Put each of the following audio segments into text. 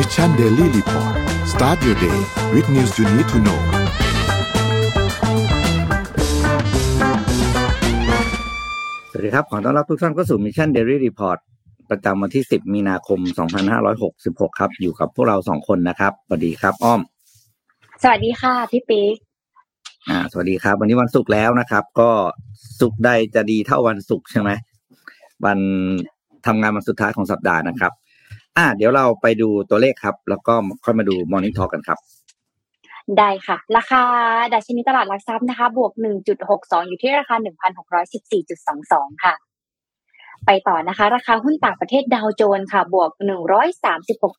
Mission Daily Report Start your day with news you need to know สวัสดีครับขอต้อนรับทุกท่านเข้าสู่ Mission Daily Report ประจำวันที่10มีนาคม2566ครับอยู่กับพวกเรา2คนนะครับสวัสดีครับอ้อมสวัสดีค่ะพี่ปิ๊กสวัสดีครับวันนี้วันศุกร์แล้วนะครับก็ศุกร์ใดจะดีเท่าวันศุกร์ใช่ไหมวันทำงานวันสุดท้ายของสัปดาห์นะครับเดี๋ยวเราไปดูตัวเลขครับแล้วก็ค่อยมาดูมอร์นิ่งทอล์กกันครับได้ค่ะราคาดัชนีตลาดหลักทรัพย์นะคะบวก 1.62 อยู่ที่ราคา 1,614.22 ค่ะไปต่อนะคะราคาหุ้นต่างประเทศดาวโจนส์ค่ะบวก 136.63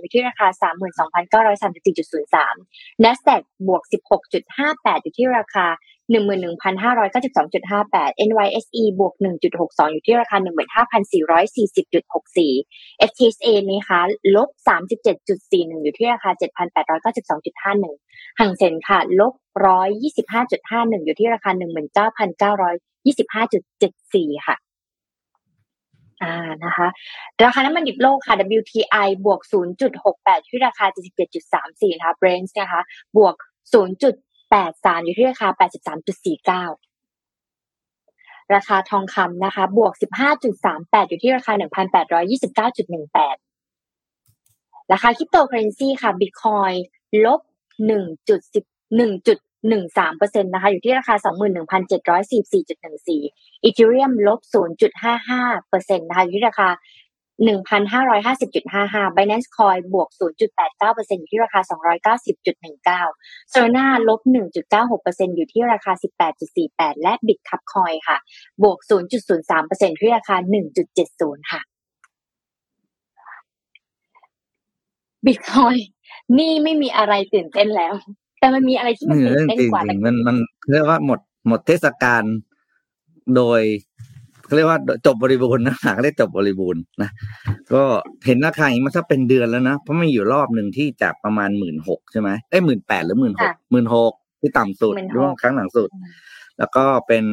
อยู่ที่ราคา 32,934.03 Nasdaq บวก 16.58 อยู่ที่ราคา 11,592.58 NYSE บวก 1.62 อยู่ที่ราคา 15,440.64 FTSE นะคะลบ 37.41 อยู่ที่ราคา 7,892.51 Hang Seng ค่ะลบ 125.51 อยู่ที่ราคา 19,925.74 ค่ะนะคะราคาน้ำมันดิบโลกค่ะ WTI บวก 0.68 ที่ราคา 77.34 นะคะ Brent นะคะบวก 0.83 อยู่ที่ราคา 83.49 ราคาทองคำนะคะบวก 15.38 อยู่ที่ราคา 1,829.18 ราคาคริปโตเคอเรนซีค่ะ Bitcoin ลบ 1.13% นะคะอยู่ที่ราคา 21,744.14 Ethereum ลบ 0.55% นะคะอยู่ที่ราคา 1,550.55 Binance Coin บวก 0.89% อยู่ที่ราคา 290.19 Solana ลบ 1.96% อยู่ที่ราคา 18.48 และ Bitcoin Coin ค่ะบวก 0.03% ที่ราคา 1.70 ค่ะ Bitcoin นี่ไม่มีอะไรตื่นเต้นแล้วแต่มันมีอะไรที่มันตื่นเต้นกว่ามันเรียกว่าหมดเทศกาลโดยเรียกว่าจบบริบูรณ์นะเรียกจบบริบูรณ์นะก็เห็นราคาอย่างมันถ้าเป็นเดือนแล้วนะเพราะมีอยู่รอบนึงที่จากประมาณ 16,000 ใช่มั้ยเอ้ย 18,000 หรือ 16,000 ที่ต่ำสุดรอบครั้งหลังสุดแล้วก็เป็น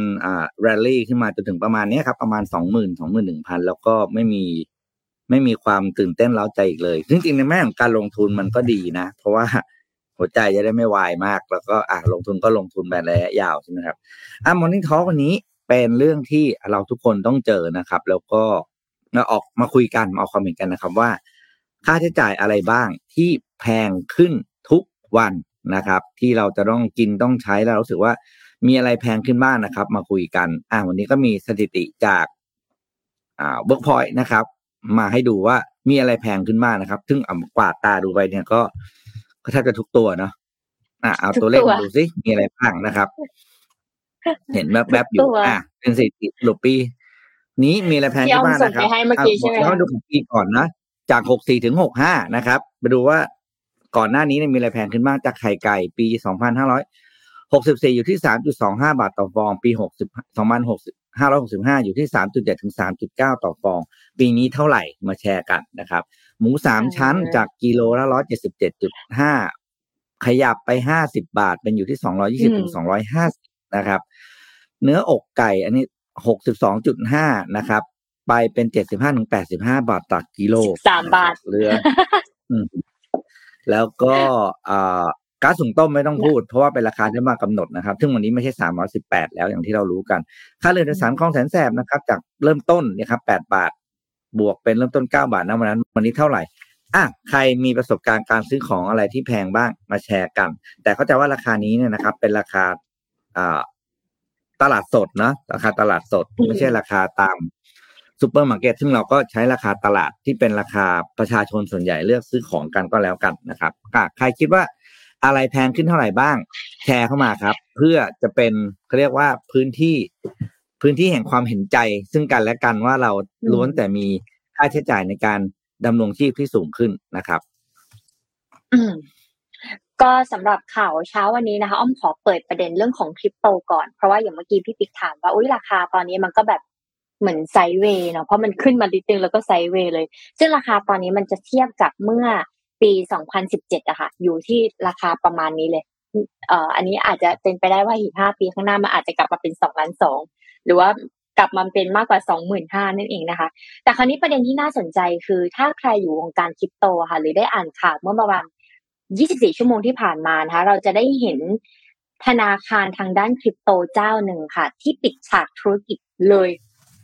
แรลลี่ขึ้นมาจนถึงประมาณนี้ครับประมาณ 20,000 21,000 แล้วก็ไม่มีความตื่นเต้นเร้าใจอีกเลยจริงๆในแง่ของการลงทุนมันก็ดีนะเพราะว่าหัวใจจะได้ไม่วายมากแล้วก็ลงทุนก็ลงทุนแบบระยะยาวใช่ไหมครับMorning Talk วันนี้เป็นเรื่องที่เราทุกคนต้องเจอนะครับแล้วก็มาออกมาคุยกันมาออกความเห็นกันนะครับว่าค่าใช้จ่ายอะไรบ้างที่แพงขึ้นทุกวันนะครับที่เราจะต้องกินต้องใช้แล้วรู้สึกว่ามีอะไรแพงขึ้นบ้าง นะครับมาคุยกันวันนี้ก็มีสถิติจากWorkpoint นะครับมาให้ดูว่ามีอะไรแพงขึ้นบ้าง นะครับซึ่งกวาดตาดูไปเนี่ยก็แทบจะทุกตัวเนาะเอาตัวเลขมาดูสิมีอะไรบ้างนะครับเห็นแบบๆอยู่เป็นสถิติหลบปีนี้มีอะไรแพงขึ้นบ้างนะครับเอาดูของปีก่อนนะจาก64ถึง65นะครับไปดูว่าก่อนหน้านี้มีอะไรแพงขึ้นบ้างจากไข่ไก่ปี2564อยู่ที่ 3.25 บาทต่อฟองปี2565อยู่ที่ 3.7 ถึง 3.9 ต่อฟองปีนี้เท่าไหร่มาแชร์กันนะครับหมู3ชั้นจากกิโลละ 177.5 ขยับไป50บาทเป็นอยู่ที่ 220 ถึง 250 นะครับเนื้ออกไก่อันนี้ 62.5 นะครับไปเป็น 75 ถึง 85 บาทต่อกิโล13บาทเหลือแล้วก็ก๊าซหุงต้มไม่ต้องพูดเพราะว่าเป็นราคาที่มากำหนดนะครับซึ่งวันนี้ไม่ใช่318แล้วอย่างที่เรารู้กันค่าเรือโดยสารคลองแสนแสบนะครับจากเริ่มต้นนะครับ8บาทบวกเป็นเริ่มต้น9บาทนะวันนี้เท่าไหร่ใครมีประสบการณ์การซื้อของอะไรที่แพงบ้างมาแชร์กันแต่เข้าใจว่าราคานี้เนี่ยนะครับเป็นราคาตลาดสดนะราคาตลาดสดไม่ใช่ราคาตามซุปเปอร์มาร์เก็ตซึ่งเราก็ใช้ราคาตลาดที่เป็นราคาประชาชนส่วนใหญ่เลือกซื้อของกันก็แล้วกันนะครับใครคิดว่าอะไรแพงขึ้นเท่าไหร่บ้างแชร์เข้ามาครับเพื่อจะเป็นเขาเรียกว่าพื้นที่แห่งความเห็นใจซึ่งกันและกันว่าเราล้วนแต่มีค่าใช้จ่ายในการดำรงชีพที่สูงขึ้นนะครับก็สำหรับข่าวเช้าวันนี้นะคะอ้อมขอเปิดประเด็นเรื่องของคริปโตก่อนเพราะว่าอย่างเมื่อกี้พี่ปิ๊กถามว่าราคาตอนนี้มันก็แบบเหมือนไซด์เวย์เนาะเพราะมันขึ้นมานิดนึงแล้วก็ไซด์เวย์เลยซึ่งราคาตอนนี้มันจะเทียบกับเมื่อปี2017อะค่ะอยู่ที่ราคาประมาณนี้เลยอันนี้อาจจะเป็นไปได้ว่าอีก5ปีข้างหน้ามันอาจจะกลับมาเป็น 2.2 ล้านหรือว่า กลับมาเป็นมากกว่า 25,000 นั่นเองนะคะแต่คราวนี้ประเด็นที่น่าสนใจคือถ้าใครอยู่วงการคริปโตค่ะหรือได้อ่านข่าวเมื่อประมาณ24ชั่วโมงที่ผ่านมานะคะเราจะได้เห็นธนาคารทางด้านคริปโตเจ้าหนึ่งค่ะที่ปิดฉากธุรกิจเลย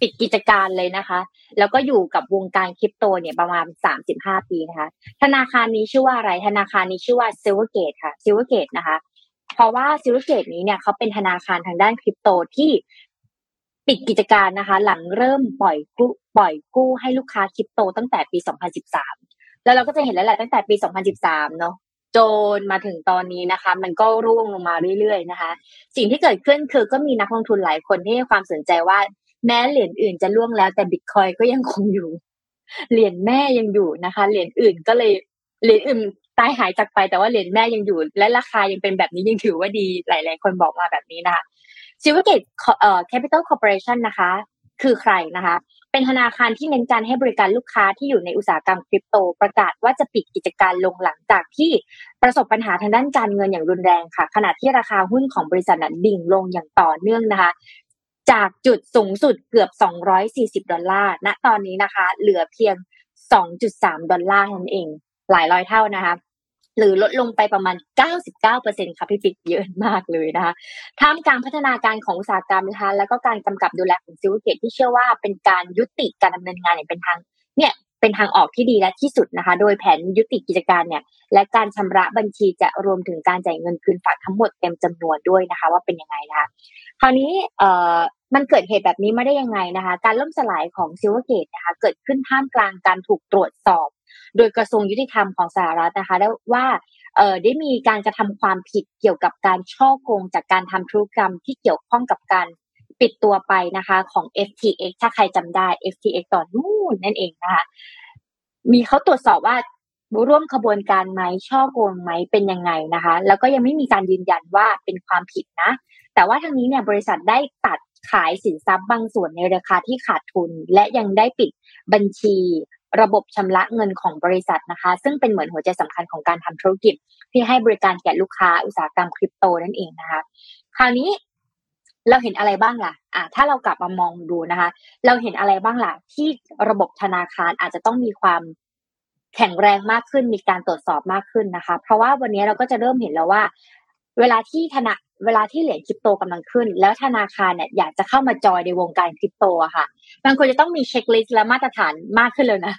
ปิดกิจการเลยนะคะแล้วก็อยู่กับวงการคริปโตเนี่ยประมาณ35ปีนะคะธนาคารนี้ชื่อว่าอะไรธนาคารนี้ชื่อว่า Silvergate ค่ะ Silvergate นะคะเพราะว่า Silvergate นี้เนี่ยเขาเป็นธนาคารทางด้านคริปโตที่ปิดกิจการนะคะหลังเริ่มปล่อยกู้ให้ลูกค้าคริปโตตั้งแต่ปี2013แล้วเราก็จะเห็นแล้วแหละตั้งแต่ปี2013เนาะจนมาถึงตอนนี้นะคะมันก็ร่วงลงมาเรื่อยๆนะคะสิ่งที่เกิดขึ้นคือก็มีนักลงทุนหลายคนที่ให้ความสนใจว่าแม้เหรียญอื่นจะร่วงแล้วแต่ Bitcoin ก็ยังคงอยู่เหรียญแม่ยังอยู่นะคะเหรียญอื่นก็เลยเหรียญอื่นตายหายจากไปแต่ว่าเหรียญแม่ยังอยู่และราคายังเป็นแบบนี้ยังถือว่าดีหลายๆคนบอกมาแบบนี้นะคะ Silvergate Capital Corporation นะคะคือใครนะคะเป็นธนาคารที่เน้นการให้บริการลูกค้าที่อยู่ในอุตสาหกรรมคริปโตประกาศว่าจะปิดกิจการลงหลังจากที่ประสบปัญหาทางด้านการเงินอย่างรุนแรงค่ะขณะที่ราคาหุ้นของบริษัทนั้นดิ่งลงอย่างต่อเนื่องนะคะจากจุดสูงสุดเกือบ$240ณตอนนี้นะคะเหลือเพียง$2.3นั่นเองหลายร้อยเท่านะคะหรือลดลงไปประมาณ 99% ค่ะพี่ปิ๊กเยอะมากเลยนะคะท่ามกลางพัฒนาการของอุตสาหกรรมนะคะแล้วก็การกำกับดูแลของ Silvergate ที่เชื่อว่าเป็นการยุติการดำเนินงานอย่างเป็นทางออกที่ดีและที่สุดนะคะโดยแผนยุติกิจการเนี่ยและการชำระบัญชีจะรวมถึงการจ่ายเงินคืนฝากทั้งหมดเต็มจำนวนด้วยนะคะว่าเป็นยังไงนะคะคราวนี้มันเกิดเหตุแบบนี้มาได้ยังไงนะคะการล่มสลายของ Silvergate นะคะเกิดขึ้นท่ามกลางการถูกตรวจสอบโดยกระทรวงยุติธรรมของสหรัฐนะคะได้ว่าได้มีการกระทำความผิดเกี่ยวกับการช่อโกงจากการทำธุรกรรมที่เกี่ยวข้องกับการปิดตัวไปนะคะของ FTX ถ้าใครจำได้ FTX ตอนนู้นนั่นเองนะคะมีเขาตรวจสอบว่าร่วมขบวนการไหมช่อโกงไหมเป็นยังไงนะคะแล้วก็ยังไม่มีการยืนยันว่าเป็นความผิดนะแต่ว่าทั้งนี้เนี่ยบริษัทได้ตัดขายสินทรัพย์บางส่วนในราคาที่ขาดทุนและยังได้ปิดบัญชีระบบชำระเงินของบริษัทนะคะซึ่งเป็นเหมือนหัวใจสำคัญของการทำธุรกิจที่ให้บริการแก่ลูกค้าอุตสาหกรรมคริปโตนั่นเองนะคะคราวนี้เราเห็นอะไรบ้างล่ะถ้าเรากลับมามองดูนะคะเราเห็นอะไรบ้างล่ะที่ระบบธนาคารอาจจะต้องมีความแข็งแรงมากขึ้นมีการตรวจสอบมากขึ้นนะคะเพราะว่าวันนี้เราก็จะเริ่มเห็นแล้วว่าเวลาที่เหรียญคริปโตกำลังขึ้นแล้วธนาคารเนี่ยอยากจะเข้ามาจอยในวงการคริปโตอะค่ะมันควรจะต้องมีเช็คลิสต์และมาตรฐานมากขึ้นเลยนะ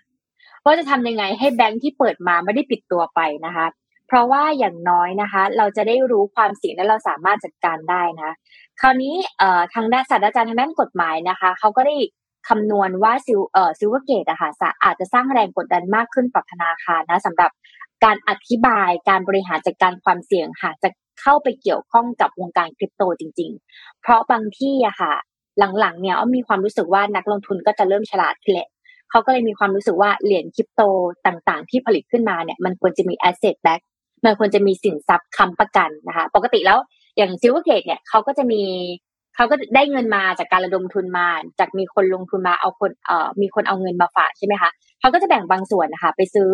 ว่าจะทำยังไงให้แบงค์ที่เปิดมาไม่ได้ปิดตัวไปนะคะเพราะว่าอย่างน้อยนะคะเราจะได้รู้ความเสี่ยงและเราสามารถจัดการได้นะคราวนี้ทางด้านศาสตราจารย์ทางด้านกฎหมายนะคะเขาก็ได้คำนวณว่าSilvergate อะค่ะอาจจะสร้างแรงกดดันมากขึ้นต่อธนาคารนะสำหรับการอธิบายการบริหารจัดการความเสี่ยงหากจะเข้าไปเกี่ยวข้องกับวงการคริปโตจริงๆเพราะบางที่อะค่ะหลังๆเนี่ยมีความรู้สึกว่านักลงทุนก็จะเริ่มฉลาดขึ้นแหละเขาก็เลยมีความรู้สึกว่าเหรียญคริปโตต่างๆที่ผลิตขึ้นมาเนี่ยมันควรจะมี asset back มันควรจะมีสินทรัพย์ค้ำประกันนะคะปกติแล้วอย่าง Silvergate เนี่ยเขาก็ได้เงินมาจากการระดมทุนมาจากมีคนลงทุนมามีคนเอาเงินมาฝากใช่ไหมคะเขาก็จะแบ่งบางส่วนนะคะไปซื้อ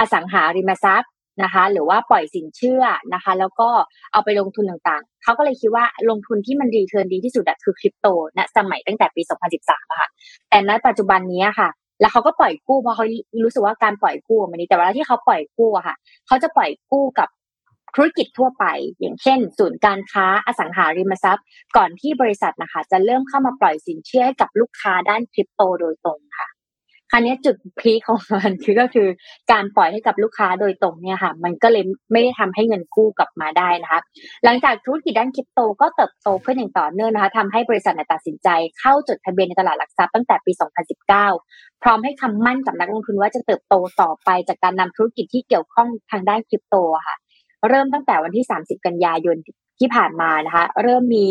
อสังหาริมทรัพย์นะคะหรือว่าปล่อยสินเชื่อนะคะแล้วก็เอาไปลงทุนต่างๆเขาก็เลยคิดว่าลงทุนที่มันรีเทิร์นดีที่สุดคือคริปโตณสมัยตั้งแต่ปี2013อะค่ะแต่ณปัจจุบันนี้ค่ะแล้วเขาก็ปล่อยกู้เพราะเขารู้สึกว่าการปล่อยกู้มันนี่แต่เวลาที่เขาปล่อยกู้อะค่ะเขาจะปล่อยกู้กับธุรกิจทั่วไปอย่างเช่นศูนย์การค้าอสังหาริมทรัพย์ก่อนที่บริษัทนะคะจะเริ่มเข้ามาปล่อยสินเชื่อให้กับลูกค้าด้านคริปโตโดยตรงค่ะคราวนี้จุดพีคของมันก็คือการปล่อยให้กับลูกค้าโดยตรงเนี่ยค่ะมันก็เลยไม่ได้ทำให้เงินกู้กลับมาได้นะคะหลังจากธุรกิจด้านคริปโตก็เติบโตขึ้นอย่างต่อเนื่องนะคะทำให้บริษัทตัดสินใจเข้าจดทะเบียนในตลาดหลักทรัพย์ตั้งแต่ปี2019พร้อมให้คำมั่นกับนักลงทุนว่าจะเติบโตต่อไปจากการนำธุรกิจที่เกี่ยวข้องทางด้านคริปโตค่ะเริ่มตั้งแต่วันที่30กันยายนที่ผ่านมานะคะเริ่มมี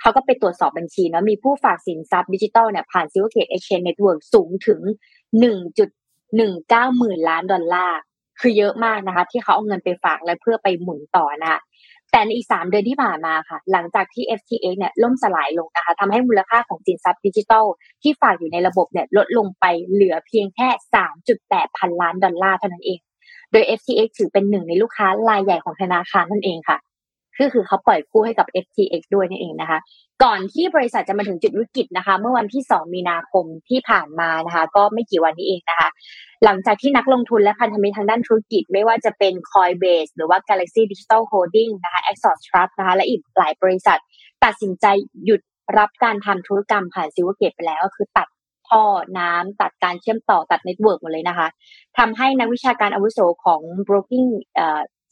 เขาก็ไปตรวจสอบบัญชีเนาะมีผู้ฝากสินทรัพย์ดิจิทัลเนี่ยผ่าน Silvergate Exchange Network สูงถึง $1.19 billionคือเยอะมากนะคะที่เขาเอาเงินไปฝากและเพื่อไปหมุนต่อนะคะแต่ในอีก3เดือนที่ผ่านมาค่ะหลังจากที่ FTX เนี่ยล่มสลายลงนะคะทำให้มูลค่าของสินทรัพย์ดิจิทัลที่ฝากอยู่ในระบบเนี่ยลดลงไปเหลือเพียงแค่ $3.8 billionเท่านั้นเองโดย FTX ถือเป็นหนึ่งในลูกค้ารายใหญ่ของธนาคารนั่นเองค่ะ คือเขาปล่อยกู้ให้กับ FTX ด้วยนั่นเองนะคะก่อนที่บริษัทจะมาถึงจุดวิกฤตนะคะเมื่อวันที่2มีนาคมที่ผ่านมานะคะก็ไม่กี่วันนี้เองนะคะหลังจากที่นักลงทุนและพันธมิตรทางด้านธุรกิจไม่ว่าจะเป็น Coinbase หรือว่า Galaxy Digital Holdings นะคะ Axos Trust นะคะและอีกหลายบริษัทตัดสินใจหยุดรับการทำธุรกรรมผ่าน Silvergate ไปแล้วก็คือตัดท่อน้ำตัดการเชื่อมต่อตัดเน็ตเวิร์กหมดเลยนะคะทำให้นักวิชาการอาวุโสของ broking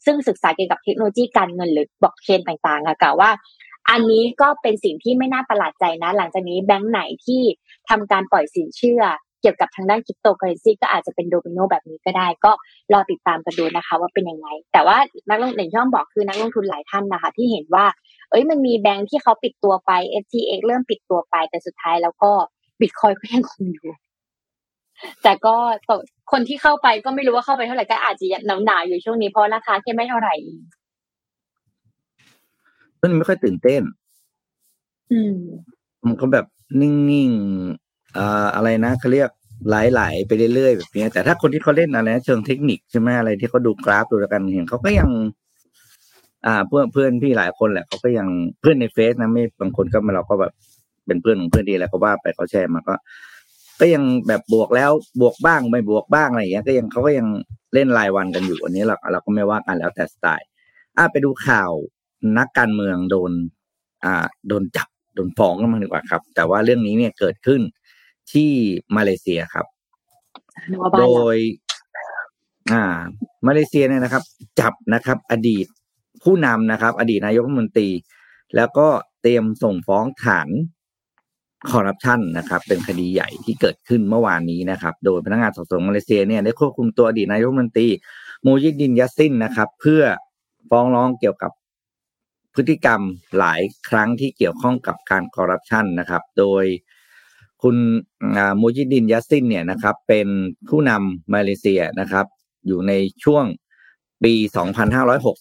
ซึ่งศึกษาเกี่ยวกับเทคโนโลยีการเงินหรือบล็อกเชนต่างๆค่ะกล่าวว่าอันนี้ก็เป็นสิ่งที่ไม่น่าประหลาดใจนะหลังจากนี้แบงก์ไหนที่ทำการปล่อยสินเชื่อเกี่ยวกับทางด้านคริปโตเคอเรนซีก็อาจจะเป็นโดมิโนแบบนี้ก็ได้ก็รอติดตามกันดูนะคะว่าเป็นยังไงแต่ว่านักลงทุนอย่างที่อ้อมบอกคือนักลงทุนหลายท่านนะคะที่เห็นว่ามันมีแบงก์ที่เขาปิดตัวไป FTX เริ่มปิดตัวไปแต่สุดท้ายแล้วก็Bitcoin ก็ยังคงอยู่แต่ก็คนที่เข้าไปก็ไม่รู้ว่าเข้าไปเท่าไหร่ก็อาจจะหนาวๆอยู่ช่วงนี้เพราะราคาแค่ไม่เท่าไหร่มันไม่ค่อยตื่นเต้นมันก็แบบนิ่งๆอะไรนะเขาเรียกไหลๆไปเรื่อยๆแบบนี้แต่ถ้าคนที่เขาเล่นอะไรเชิงเทคนิคใช่ไหมอะไรที่เขาดูกราฟดูแล้วกันเห็นเขาก็ยังเพื่อนพี่หลายคนแหละเขาก็ยังเพื่อนในเฟซนะไม่บางคนก็เราก็แบบเป็นเพื่อนของเพื่อนดีแล้วก็ว่าไปเขาแชร์มาก็ยังแบบบวกแล้วบวกบ้างไม่บวกบ้างอะไรอย่างเงี้ยก็ยังเขาก็ยังเล่นรายวันกันอยู่อันนี้เราก็ไม่ว่ากันแล้วแต่สไตล์ไปดูข่าวนักการเมืองโดนจับโดนฟ้องกันมาดีกว่าครับแต่ว่าเรื่องนี้เนี่ยเกิดขึ้นที่มาเลเซียครับโดยมาเลเซียเนี่ยนะครับจับนะครับอดีตผู้นำนะครับอดีตนายกรัฐมนตรีแล้วก็เตรียมส่งฟ้องฐานคอร์รัปชันนะครับเป็นคดีใหญ่ที่เกิดขึ้นเมื่อวานนี้นะครับโดยพนักงานสอบสวนมาเลเซียเนี่ยได้ควบคุมตัวอดีตนายกรัฐมนตรีมูยิดดินยัสซินนะครับเพื่อฟ้องร้องเกี่ยวกับพฤติกรรมหลายครั้งที่เกี่ยวข้องกับการคอร์รัปชันนะครับโดยคุณมูยิดดินยัสซินเนี่ยนะครับเป็นผู้นำมาเลเซียนะครับอยู่ในช่วงปี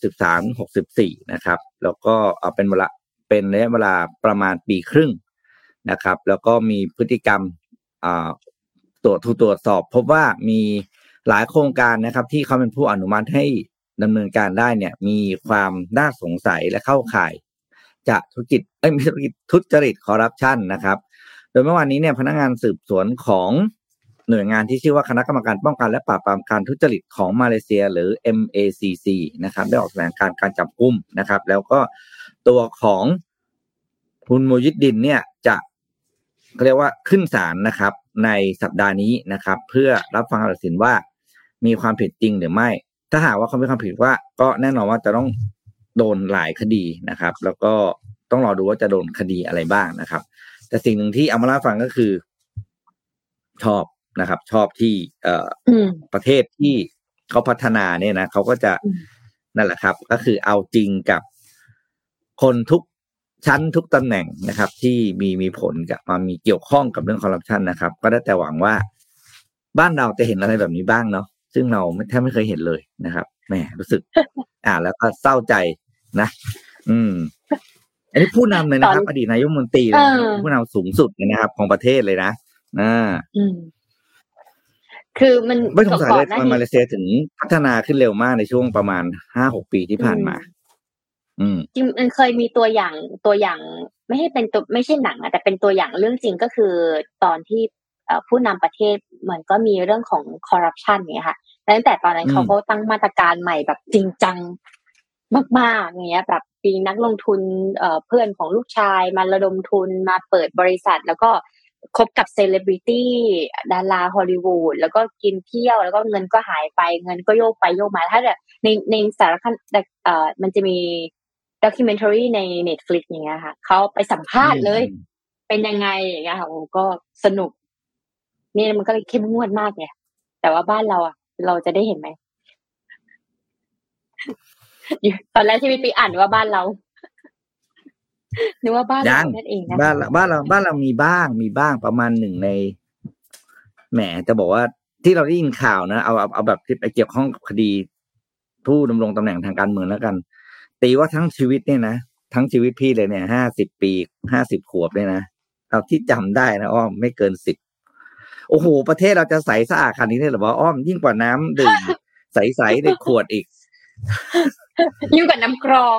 2563-64นะครับแล้วก็เป็นระยะเวลาประมาณปีครึ่งนะครับแล้วก็มีพฤติกรรมตรวจสอบพบว่ามีหลายโครงการนะครับที่เขาเป็นผู้อนุมัติให้ดำเนินการได้เนี่ยมีความน่าสงสัยและเข้าข่ายจะทุจริตคอร์รัปชันนะครับโดยเมื่อวานนี้เนี่ยพนักงานสืบสวนของหน่วยงานที่ชื่อว่าคณะกรรมการป้องกันและปราบปรามการทุจริตของมาเลเซียหรือ MACC นะครับได้ออกแถลงการจับกุมนะครับแล้วก็ตัวของคุณมูยิดดินเนี่ยจะเรียกว่าขึ้นศาลนะครับในสัปดาห์นี้นะครับเพื่อรับฟังคำตัดสินว่ามีความผิดจริงหรือไม่ถ้าหากว่าเขามีความผิดว่าก็แน่นอนว่าจะต้องโดนหลายคดีนะครับแล้วก็ต้องรอดูว่าจะโดนคดีอะไรบ้างนะครับแต่สิ่งหนึ่งที่เอามาเล่าฟังก็คือชอบนะครับชอบที่ประเทศที่เขาพัฒนาเนี่ยนะเขาก็จะนั่นแหละครับก็คือเอาจริงกับคนทุกชั้นทุกตำแหน่งนะครับที่มีผลกับมีเกี่ยวข้องกับเรื่องคอร์รัปชันนะครับก็ได้แต่หวังว่าบ้านเราจะเห็นอะไรแบบนี้บ้างเนาะซึ่งเราแทบไม่เคยเห็นเลยนะครับแหมรู้สึกแล้วก็เศร้าใจนะอันนี้ผู้นำเลยนะครับอดีตนายกรัฐมนตรีผู้นำสูงสุดนะครับของประเทศเลยนะคือมันไม่สงสัยเลยว่ามาเลเซียถึงพัฒนาขึ้นเร็วมากในช่วงประมาณ 5-6 ปีที่ผ่านมาจริงมันเคยมีตัวอย่างไม่ให้เป็นตัวไม่ใช่หนังอะแต่เป็นตัวอย่างเรื่องจริงก็คือตอนที่ผู้นำประเทศมันก็มีเรื่องของคอร์รัปชันเนี่ยค่ะตั้งแต่ตอนนั้นเขาก็ตั้งมาตรการใหม่แบบจริงจังมากๆเงี้ยแบบปีนักลงทุนเพื่อนของลูกชายมาระดมทุนมาเปิดบริษัทแล้วก็คบกับเซเลบริตี้ดาราฮอลลีวูดแล้วก็กินเที่ยวแล้วก็เงินก็หายไปเงินก็โยกไปโยกมาถ้าแบบในสารคดีมันจะมีด็อกิเมนทารีใน Netflix อย่างเงี้ยค่ะเขาไปสัมภาษณ์เลยเป็นยังไงอย่างเงี้ยค่ะโอ้ก็สนุกนี่มันก็เลยเข้มงวดมากไงแต่ว่าบ้านเราอ่ะเราจะได้เห็นไหมตอนแรกที่ไปอ่านว่าบ้านเรานึกว่าบ้านเรานั่นเองนะบ้านเรามีบ้างประมาณหนึ่งในแหมจะบอกว่าที่เราได้ยินข่าวนะเอาแบบที่ไปเกี่ยวข้องกับคดีผู้ดำรงตำแหน่งทางการเมืองแล้วกันตีว่าทั้งชีวิตเนี่ยนะทั้งชีวิตพี่เลยเนี่ย50 ปี50 ขวบเลยนะเอาที่จำได้นะอ้อมไม่เกิน10โอ้โหประเทศเราจะใสสะอาดขนาดนี้เลยหรอวะอ้อมยิ่งกว่าน้ำดื่มใสๆในขวดอีกยิ่งกว่าน้ำกรอง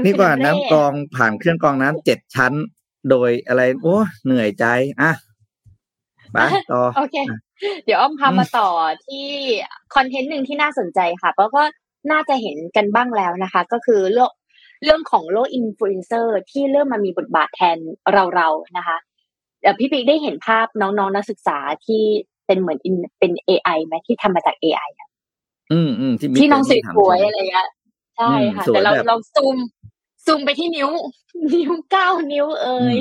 นี่ก็น้ำกรองผ่านเครื่องกรองน้ำ7ชั้นโดยอะไรโอ้เหนื่อยใจอ่ะไปต่อโอเคเดี๋ยวอ้อมพามาต่อที่คอนเทนต์นึงที่น่าสนใจค่ะเพราะก็น่าจะเห็นกันบ้างแล้วนะคะก็คือเรื่องของโลกอินฟลูเอนเซอร์ที่เริ่มมามีบทบาทแทนเราๆนะคะพี่ปิ๊กได้เห็นภาพน้องๆนักศึกษาที่เป็นเหมือนเป็น AI มั้ยที่ทำมาจาก AI อ่ะที่น้องสวยๆอะไรเงี้ยใช่ค่ะแต่เราลองซูมไปที่นิ้ว9นิ้วเอ่ย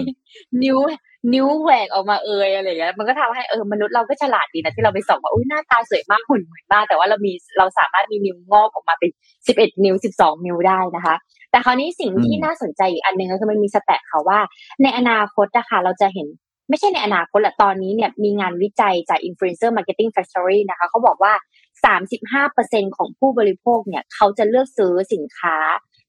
นิ้วแหวกออกมาเอ่ยอะไรอย่างเงี้ยมันก็ทำให้มนุษย์เราก็ฉลาดดีนะที่เราไปส่องว่าอุ๊ยหน้าตาสวยมากหุ่นเหมือนมากแต่ว่าเราสามารถมีนิ้วงอกออกมาเป็น11นิ้ว12นิ้วได้นะคะแต่คราวนี้สิ่งที่น่าสนใจอีกอันนึงก็คือมันมีสแตทค่ะว่าในอนาคตนะคะเราจะเห็นไม่ใช่ในอนาคตแหละตอนนี้เนี่ยมีงานวิจัยจาก Influencer Marketing Factory นะคะเขาบอกว่า 35% ของผู้บริโภคเนี่ยเขาจะเลือกซื้อสินค้า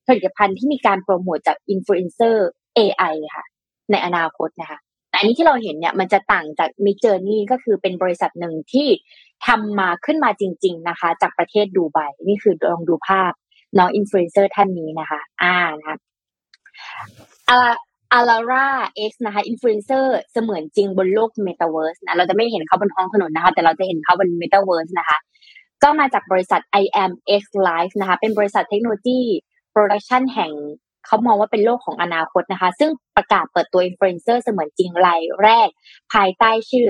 ผลิตภัณฑ์ที่มีการโปรโมทจาก Influencer AI ค่ะในอนาคตนะคะแต่อันนี้ที่เราเห็นเนี่ยมันจะต่างจาก Mid Journey ก็คือเป็นบริษัทหนึ่งที่ทำมาขึ้นมาจริงๆนะคะจากประเทศดูไบนี่คือลองดูภาพน้อง Influencer ท่านนี้นะคะนะคะAlara X นะคะ Influencer เสมือนจริงบนโลก Metaverse นะเราจะไม่เห็นเขาบนท้องถนนนะคะแต่เราจะเห็นเขาบน Metaverse นะคะก็มาจากบริษัท IMX Life นะคะเป็นบริษัทเทคโนโลยี Production แห่งเขามองว่าเป็นโลกของอนาคตนะคะซึ่งประกาศเปิดตัว Influencer เสมือนจริงรายแรกภายใต้ชื่อ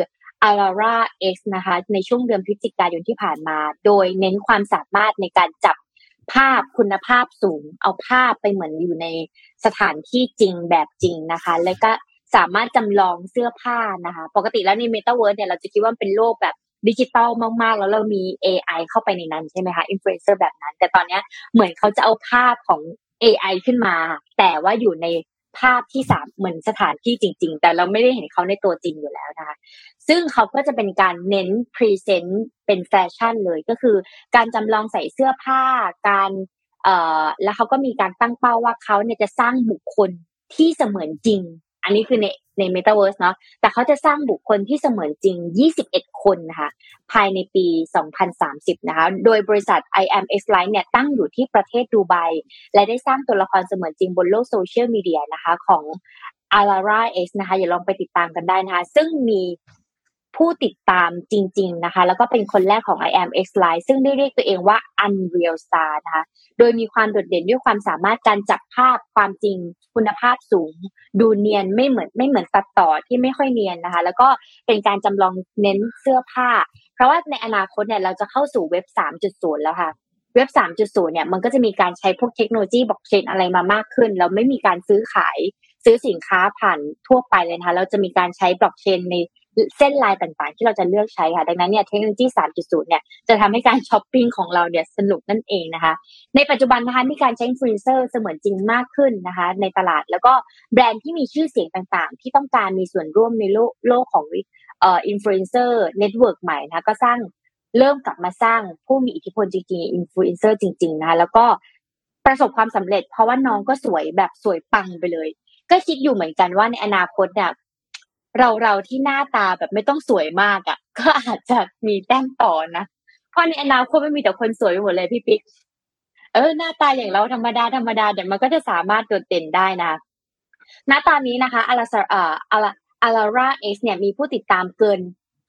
Alara X นะคะในช่วงเดือนพฤศจิกายนที่ผ่านมาโดยเน้นความสามารถในการจับภาพคุณภาพสูงเอาภาพไปเหมือนอยู่ในสถานที่จริงแบบจริงนะคะแล้วก็สามารถจำลองเสื้อผ้านะคะปกติแล้วใน Metaverse เนี่ยเราจะคิดว่าเป็นโลกแบบดิจิตอลมากๆแล้วเรามี AI เข้าไปในนั้นใช่ไหมคะอินฟลูเอนเซอร์แบบนั้นแต่ตอนนี้เหมือนเขาจะเอาภาพของ AI ขึ้นมาแต่ว่าอยู่ในภาพที่3เหมือนสถานที่จริงๆแต่เราไม่ได้เห็นเขาในตัวจริงอยู่แล้วนะคะซึ่งเขาก็จะเป็นการเน้นพรีเซนต์เป็นแฟชั่นเลยก็คือการจำลองใส่เสื้อผ้าการแล้วเขาก็มีการตั้งเป้าว่าเขาเนี่ยจะสร้างบุคคลที่เสมือนจริงอันนี้คือใน Metaverse เนาะแต่เขาจะสร้างบุคคลที่เสมือนจริง21คนนะคะภายในปี2030นะคะโดยบริษัท IMX Life เนี่ยตั้งอยู่ที่ประเทศดูไบและได้สร้างตัวละครเสมือนจริงบนโลกโซเชียลมีเดียนะคะของ Alara X นะคะอย่าลองไปติดตามกันได้นะคะซึ่งมีผู้ติดตามจริงๆนะคะแล้วก็เป็นคนแรกของ IMX Live ซึ่งได้เรียกตัวเองว่า Unreal Star นะคะโดยมีความโดดเด่นด้วยความสามารถการจับภาพความจริงคุณภาพสูงดูเนียนไม่เหมือนตัดต่อที่ไม่ค่อยเนียนนะคะแล้วก็เป็นการจำลองเน้นเสื้อผ้าเพราะว่าในอนาคตเนี่ยเราจะเข้าสู่เว็บ 3.0 แล้วค่ะเว็บ 3.0 เนี่ยมันก็จะมีการใช้พวกเทคโนโลยีบล็อกเชนอะไรมามากขึ้นแล้วไม่มีการซื้อสินค้าผ่านทั่วไปเลยนะคะเราจะมีการใช้บล็อกเชนในเส้นลายต่างๆที่เราจะเลือกใช้ค่ะดังนั้นเนี่ยเทคโนโลยี 3.0 เนี่ยจะทำให้การช้อปปิ้งของเราเนี่ยสนุกนั่นเองนะคะในปัจจุบันนะคะมีการใช้อินฟลูเอนเซอร์เสมือนจริงมากขึ้นนะคะในตลาดแล้วก็แบรนด์ที่มีชื่อเสียงต่างๆที่ต้องการมีส่วนร่วมในโลกของอินฟลูเอนเซอร์เน็ตเวิร์กใหม่นะคะก็เริ่มกลับมาสร้างผู้มีอิทธิพลจริงๆอินฟลูเอนเซอร์จริงๆนะคะแล้วก็ประสบความสำเร็จเพราะว่าน้องก็สวยแบบสวยปังไปเลยก็คิดอยู่เหมือนกันว่าในอนาคตเนี่ยเราที่หน้าตาแบบไม่ต้องสวยมากอ่ะก็อาจจะมีแต้มต่อนะเพราะในอนาคตไม่มีแต่คนสวยหมดเลยพี่ปิ๊กหน้าตาอย่างเราธรรมดาเดี๋ยวมันก็จะสามารถโดดเด่นได้นะณตอนนี้นะคะAlara X เนี่ยมีผู้ติดตามเกิน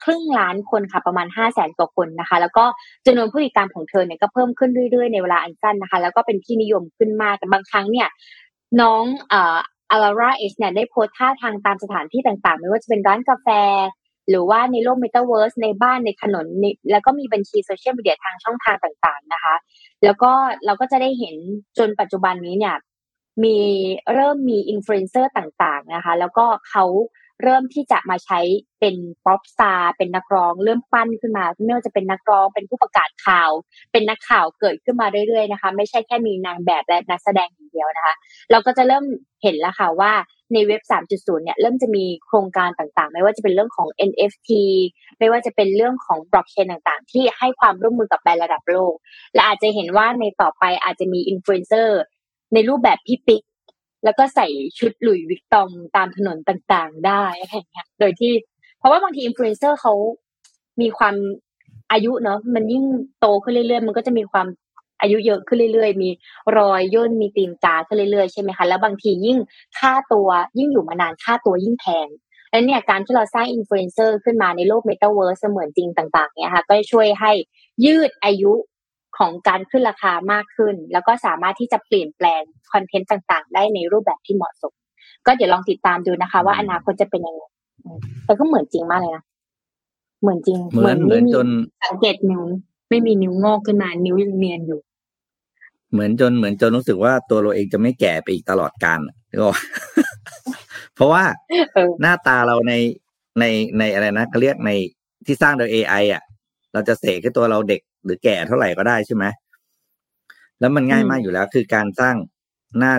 ครึ่งล้านคนค่ะประมาณ 500,000 กว่าคนนะคะแล้วก็จำนวนผู้ติดตามของเธอเนี่ยก็เพิ่มขึ้นเรื่อยๆในเวลาอันสั้นนะคะแล้วก็เป็นที่นิยมขึ้นมากแต่บางครั้งเนี่ยน้องAlara X เนี่ยได้โพสท่าทางตามสถานที่ต่างๆไม่ว่าจะเป็นร้านกาแฟหรือว่าในโลก Metaverse ในบ้านในถนนแล้วก็มีบัญชีโซเชียลมีเดียทางช่องทางต่างๆนะคะแล้วก็เราก็จะได้เห็นจนปัจจุบันนี้เนี่ยเริ่มมีอินฟลูเอนเซอร์ต่างๆนะคะแล้วก็เขาเริ่มที่จะมาใช้เป็นป๊อปสตาร์เป็นนักร้องเริ่มปั้นขึ้นมาไม่ว่าจะเป็นนักร้องเป็นผู้ประกาศข่าวเป็นนักข่าวเกิดขึ้นมาเรื่อยๆนะคะไม่ใช่แค่มีนางแบบและนักแสดงอย่างเดียวนะคะเราก็จะเริ่มเห็นแล้วค่ะว่าในเว็บ 3.0 เนี่ยเริ่มจะมีโครงการต่างๆไม่ว่าจะเป็นเรื่องของ NFT ไม่ว่าจะเป็นเรื่องของบล็อกเชนต่างๆที่ให้ความร่วมมือกับแบรนด์ระดับโลกและอาจจะเห็นว่าในต่อไปอาจจะมีอินฟลูเอนเซอร์ในรูปแบบพี่ปิ๊กแล้วก็ใส่ชุดหลุยส์วิกตองตามถนนต่างๆได้อะไรอย่างเงี้ยโดยที่เพราะว่าบางทีอินฟลูเอนเซอร์เขามีความอายุเนาะมันยิ่งโตขึ้นเรื่อยๆมันก็จะมีความ อายุเยอะขึ้นเรื่อยๆมีรอยย่นมีตีนกาขึ้นเรื่อยๆใช่ไหมคะแล้วบางทียิ่งค่าตัวยิ่งอยู่มานานค่าตัวยิ่งแพงและเนี่ยการที่เราสร้างอินฟลูเอนเซอร์ขึ้นมาในโลกเมตาเวิร์สเสมือนจริงต่างๆเนี่ยค่ะก็ช่วยให้ยืดอายุของการขึ้นราคามากขึ้นแล้วก็สามารถที่จะเปลี่ยนแปลงคอนเทนต์ต่างๆได้ในรูปแบบที่เหมาะสมก็เดี๋ยวลองติดตามดูนะคะว่าอนาคตจะเป็นยังไงแต่ก็เหมือนจริงมากเลยนะเหมือนจริงเหมือนจนสังเกตนิ้วไม่มีนิ้วงอกขึ้นมานิ้วยังเนียนอยู่เหมือนจนรู้สึกว่าตัวเราเองจะไม่แก่ไปอีกตลอดกาลก็เพราะว่าหน้าตาเราในอะไรนะเขาเรียกในที่สร้างโดย AI อ่ะเราจะเสกให้ตัวเราเด็กหรือแก่เท่าไหร่ก็ได้ใช่ไหมแล้วมันง่ายมากอยู่แล้วคือการสร้างหน้า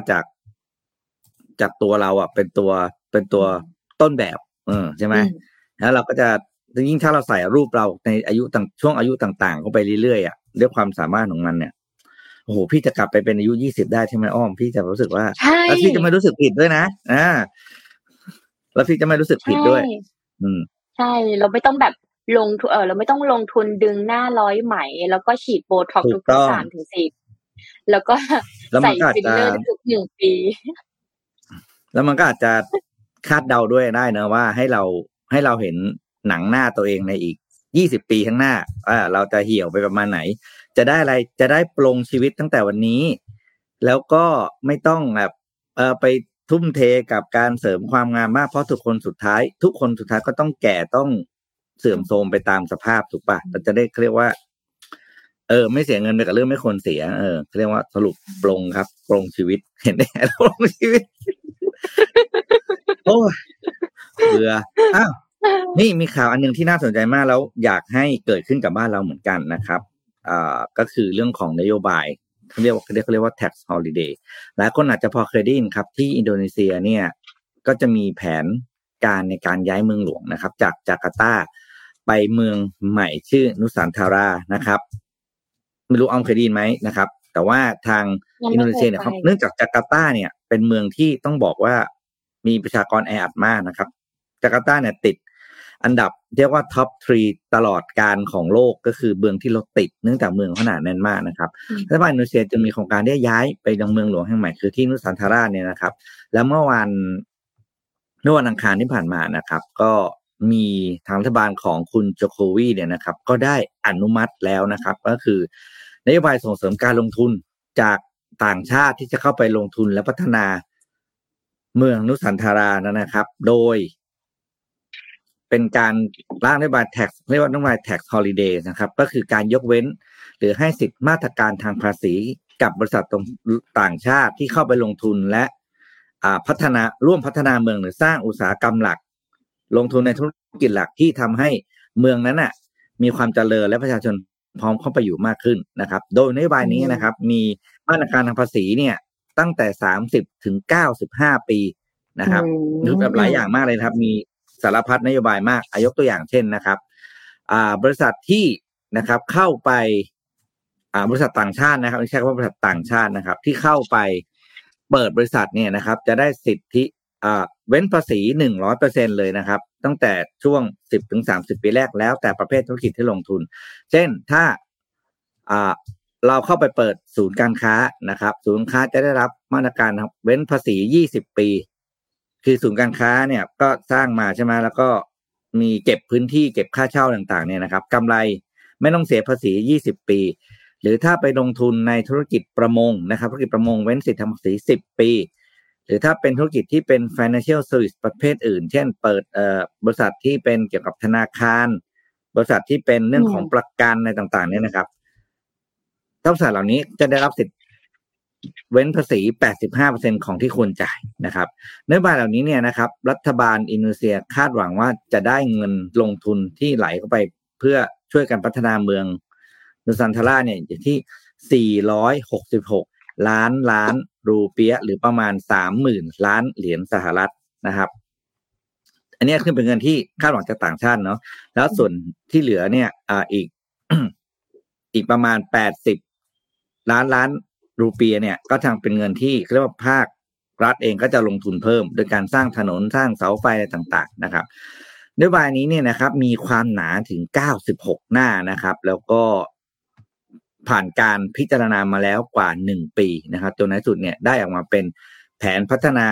จากตัวเราอ่ะเป็นตัวต้นแบบใช่ไหมแล้วเราก็จะยิ่งถ้าเราใส่รูปเราในอายุต่างช่วงอายุต่างๆเข้าไปเรื่อยๆอ่ะด้วยความสามารถของมันเนี่ยโอ้โหพี่จะกลับไปเป็นอายุ20ได้ใช่ไหมอ้อมพี่จะรู้สึกว่าแล้วพี่จะไม่รู้สึกผิดด้วยนะแล้วพี่จะไม่รู้สึกผิดด้วยใช่เราไม่ต้องแบบเราไม่ต้องลงทุนดึงหน้าร้อยไหมแล้วก็ฉีดโบท็อกซ์ทุก 3-4 แล้วก็ใส่ฟิลเลอร์ทุก1ปีแล้วมันก็อาจจะคาดเดาด้วยได้นะว่าให้เราเห็นหนังหน้าตัวเองในอีก20ปีข้างหน้าเราจะเหี่ยวไปประมาณไหนจะได้อะไรจะได้ปลงชีวิตตั้งแต่วันนี้แล้วก็ไม่ต้องแบบไปทุ่มเทกับการเสริมความงามมากเพราะทุกคนสุดท้ายก็ต้องแก่ต้องเสื่อมโทรมไปตามสภาพถูกป่ะเราจะได้เรียกว่าไม่เสียเงินไปกับเรื่องไม่ควรเสียเรียกว่าสรุปปลงครับปลงชีวิตเห็นไหมปลงชีวิตโอ้เบื่อนี่มีข่าวอันนึงที่น่าสนใจมากแล้วอยากให้เกิดขึ้นกับบ้านเราเหมือนกันนะครับก็คือเรื่องของนโยบายเขาเรียกว่า tax holiday หลายคนอาจจะพอเคยได้ยินครับที่อินโดนีเซียเนี่ยก็จะมีแผนการในการย้ายเมืองหลวงนะครับจากจาการ์ตาไปเมืองใหม่ชื่อนุสันทารานะครับไม่รู้ออมเคยได้ยินไหมนะครับแต่ว่าทางอินโดนีเซียเนี่ยเนื่องจากจาการ์ตาเนี่ยเป็นเมืองที่ต้องบอกว่ามีประชากรแออัดมากนะครับจาการ์ตาเนี่ยติดอันดับเรียกว่าท็อป3ตลอดการของโลกก็คือเมืองที่รถติดเนื่องจากเมืองขนาดแน่นมากนะครับรัฐบาลอินโดนีเซียจะมีโครงการได้ย้ายไปยังเมืองหลวงแห่งใหม่คือที่นุสันทาราเนี่ยนะครับแล้วเมื่อวันอังคารที่ผ่านมานะครับก็มีทางรัฐบาลของคุณโจโควีเนี่ยนะครับก็ได้อนุมัติแล้วนะครับก็คือนโยบายส่งเสริมการลงทุนจากต่างชาติที่จะเข้าไปลงทุนและพัฒนาเมืองนุสันทารานะครับโดยเป็นการร่างนโยบาย tax เรียกว่านโยบาย tax holiday นะครับก็คือการยกเว้นหรือให้สิทธิมาตรการทางภาษีกับบริษัทต่างชาติที่เข้าไปลงทุนและพัฒนาร่วมพัฒนาเมืองหรือสร้างอุตสาหกรรมหลักลงทุนในธุรกิจหลักที่ทำให้เมืองนั้นน่ะมีความเจริญและประชาชนพร้อมเข้าไปอยู่มากขึ้นนะครับโดยนโยบายนี้นะครับมีมาตรการทางภาษีเนี่ยตั้งแต่30ถึง95ปีนะครับดูแบบหลายอย่างมากเลยครับมีสารพัดนโยบายมากยกตัวอย่างเช่นนะครับบริษัทที่นะครับเข้าไปบริษัทต่างชาตินะครับใช้คำว่าบริษัทต่างชาตินะครับที่เข้าไปเปิดบริษัทเนี่ยนะครับจะได้สิทธิเว้นภาษี 100% เลยนะครับตั้งแต่ช่วง 10-30 ปีแรกแล้วแต่ประเภทธุรกิจที่ลงทุนเช่นถ้าเราเข้าไปเปิดศูนย์การค้านะครับศูนย์การค้าจะได้รับมาตรการเว้นภาษี20ปีคือศูนย์การค้าเนี่ยก็สร้างมาใช่ไหมแล้วก็มีเก็บพื้นที่เก็บค่าเช่าต่างๆเนี่ยนะครับกำไรไม่ต้องเสียภาษี20ปีหรือถ้าไปลงทุนในธุรกิจประมงนะครับธุรกิจประมงเว้นสิทธิทำภาษี10ปีหรือถ้าเป็นธุรกิจที่เป็น financial service ประเภทอื่นเช่นเปิดบริษัทที่เป็นเกี่ยวกับธนาคารบริษัทที่เป็นเรื่องของประกันอะไรต่างๆเนี่ยนะครับบริษัทเหล่านี้จะได้รับสิทธิเว้นภาษี 85% ของที่ควรจ่ายนะครับนโยบายเหล่านี้เนี่ยนะครับรัฐบาลอินโดนีเซียคาดหวังว่าจะได้เงินลงทุนที่ไหลเข้าไปเพื่อช่วยกันพัฒนาเมืองนุสันทาราเนี่ยอยู่ที่466ล้านล้านรูเปียหรือประมาณ 30,000 ล้านเหรียญสหรัฐนะครับอันนี้ขึ้นเป็นเงินที่คาดหวังจากต่างชาติเนาะแล้วส่วนที่เหลือเนี่ยอีก อีกประมาณ80ล้านล้านรูเปียเนี่ยก็ทางเป็นเงินที่เรียกว่าภาครัฐเองก็จะลงทุนเพิ่มโดยการสร้างถนนสร้างเสาไฟอะไรต่างๆนะครับนโยบายนี้เนี่ยนะครับมีความหนาถึง96หน้านะครับแล้วก็ ผ่านการพิจารณามาแล้วกว่า1ปีนะครับจนในสุดเนี่ยได้ออกมาเป็นแผนพัฒนา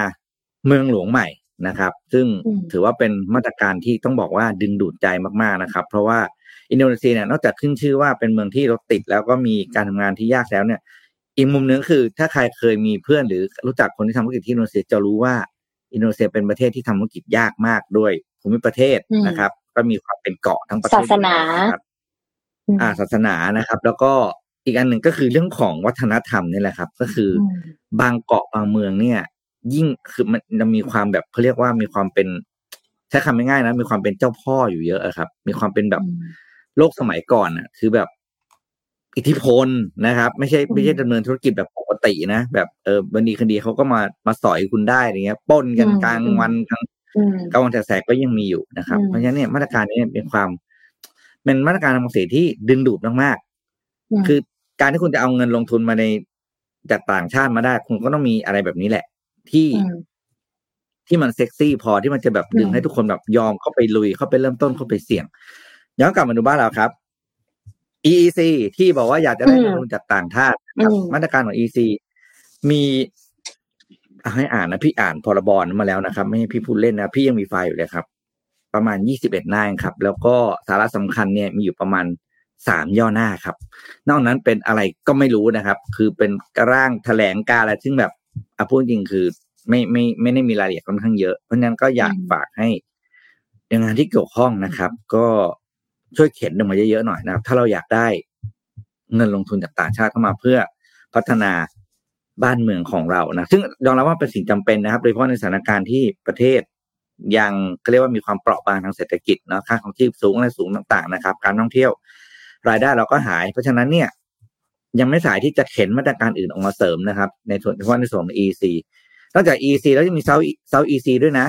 เมืองหลวงใหม่นะครับซึ่งถือว่าเป็นมาตรการที่ต้องบอกว่าดึงดูดใจมากๆนะครับเพราะว่าอินโดนีเซียเนี่ยนอกจากขึ้นชื่อว่าเป็นเมืองที่รถติดแล้วก็มีการทำงานที่ยากแล้วเนี่ยอีกมุมนึงคือถ้าใครเคยมีเพื่อนหรือรู้จักคนที่ทำธุรกิจที่อินโดนีเซียจะรู้ว่าอินโดนีเซียเป็นประเทศที่ทำธุรกิจยากมากด้วยภูมิประเทศนะครับก็มีความเป็นเกาะทั้งประเทศศาสนาศาสนานะครับแล้วก็อีกอันหนึ่งก็คือเรื่องของวัฒนธรรมนี่แหละครับก็คือบางเกาะบางเมืองเนี่ยยิ่งคือมันจะมีความแบบเขาเรียกว่ามีความเป็นใช้คำง่ายๆนะมีความเป็นเจ้าพ่ออยู่เยอะครับมีความเป็นแบบโลกสมัยก่อนอ่ะคือแบบอิทธิพลนะครับไม่ใช่ดำเนินธุรกิจแบบปกตินะแบบวันดีคืนดีเขาก็มาสอยคุณได้อะไรเงี้ยปล้นกันกลางวันกลางวันแสกๆก็ยังมีอยู่นะครับเพราะฉะนั้นเนี่ยมาตรการนี้เป็นมาตรการทางภาษีที่ดึงดูดมากๆคือการที่คุณจะเอาเงินลงทุนมาในจากต่างชาติมาได้คุณก็ต้องมีอะไรแบบนี้แหละที่มันเซ็กซี่พอที่มันจะแบบดึงให้ทุกคนแบบยอมเข้าไปลุยเข้าไปเริ่มต้นเข้าไปเสี่ยงย้อนกลับมาดูบ้านเราครับ EEC ที่บอกว่าอยากจะได้เงินลงทุนจากต่างชาติมาตรการของ EEC มีให้อ่านนะพี่อ่านพรบมาแล้วนะครับไม่ให้พี่พูดเล่นนะพี่ยังมีไฟล์อยู่เลยครับประมาณ21หน้าครับแล้วก็สาระสำคัญเนี่ยมีอยู่ประมาณ3ย่อหน้าครับนอกนั้นเป็นอะไรก็ไม่รู้นะครับคือเป็นร่างแถลงการอะไรซึ่งแบบพูดจริงคือไม่ได้มีรายละเอียดค่อนข้างเยอะเพราะฉะนั้นก็อยากฝากให้หน่วยงานที่เกี่ยวข้องนะครับก็ช่วยเขียนลงมาเยอะๆหน่อยนะครับถ้าเราอยากได้เงินลงทุนจากต่างชาติเข้ามาเพื่อพัฒนาบ้านเมืองของเรานะซึ่งยอมรับว่าเป็นสิ่งจำเป็นนะครับโดยเฉพาะในสถานการณ์ที่ประเทศยังเรียกว่ามีความเปราะบางทางเศรษฐกิจเนาะค่าของชีพสูงอะไรสูงต่างๆนะครับการท่องเที่ยวรายได้เราก็หายเพราะฉะนั้นเนี่ยยังไม่สายที่จะเข็นมาตรการอื่นออกมาเสริมนะครับในส่วนเฉพาะในส่วนของ EC นอกจาก EC แล้วยังมี South EC ด้วยนะ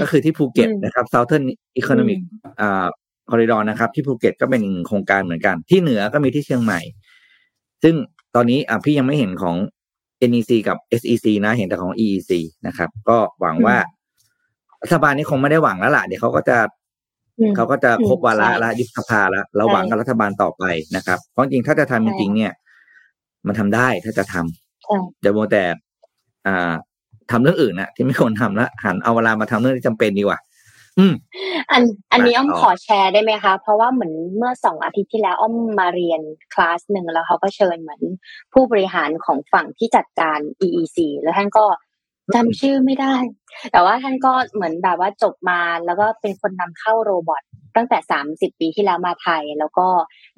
ก็คือที่ภูเก็ตนะครับ Southern Economic Corridor นะครับที่ภูเก็ตก็เป็นโครงการเหมือนกันที่เหนือก็มีที่เชียงใหม่ซึ่งตอนนี้พี่ยังไม่เห็นของ NEC กับ SEC นะเห็นแต่ของ EEC นะครับก็หวังว่ารัฐบาลนี้คงไม่ได้หวังแล้วล่ะเดี๋ยวเขาก็จะครบวาระละยุบสภาละเราหวังกับรัฐบาลต่อไปนะครับเพราะจริงถ้าจะทำจริงๆเนี่ยมันทำได้ถ้าจะทำจะโมแต่ทำเรื่องอื่นนะที่ไม่ควรทำละหันเอาเวลามาทำเรื่องที่จำเป็นดีกว่าอันนี้อ้อมขอแชร์ได้ไหมคะเพราะว่าเหมือนเมื่อ2อาทิตย์ที่แล้วอ้อมมาเรียนคลาสนึงแล้วเขาก็เชิญเหมือนผู้บริหารของฝั่งที่จัดการ EEC แล้วท่านก็จำชื่อไม่ได้แต่ว่าท่านก็เหมือนแบบว่าจบมาแล้วก็เป็นคนนำเข้าโรบอทตั้งแต่30ปีที่แล้วมาไทยแล้วก็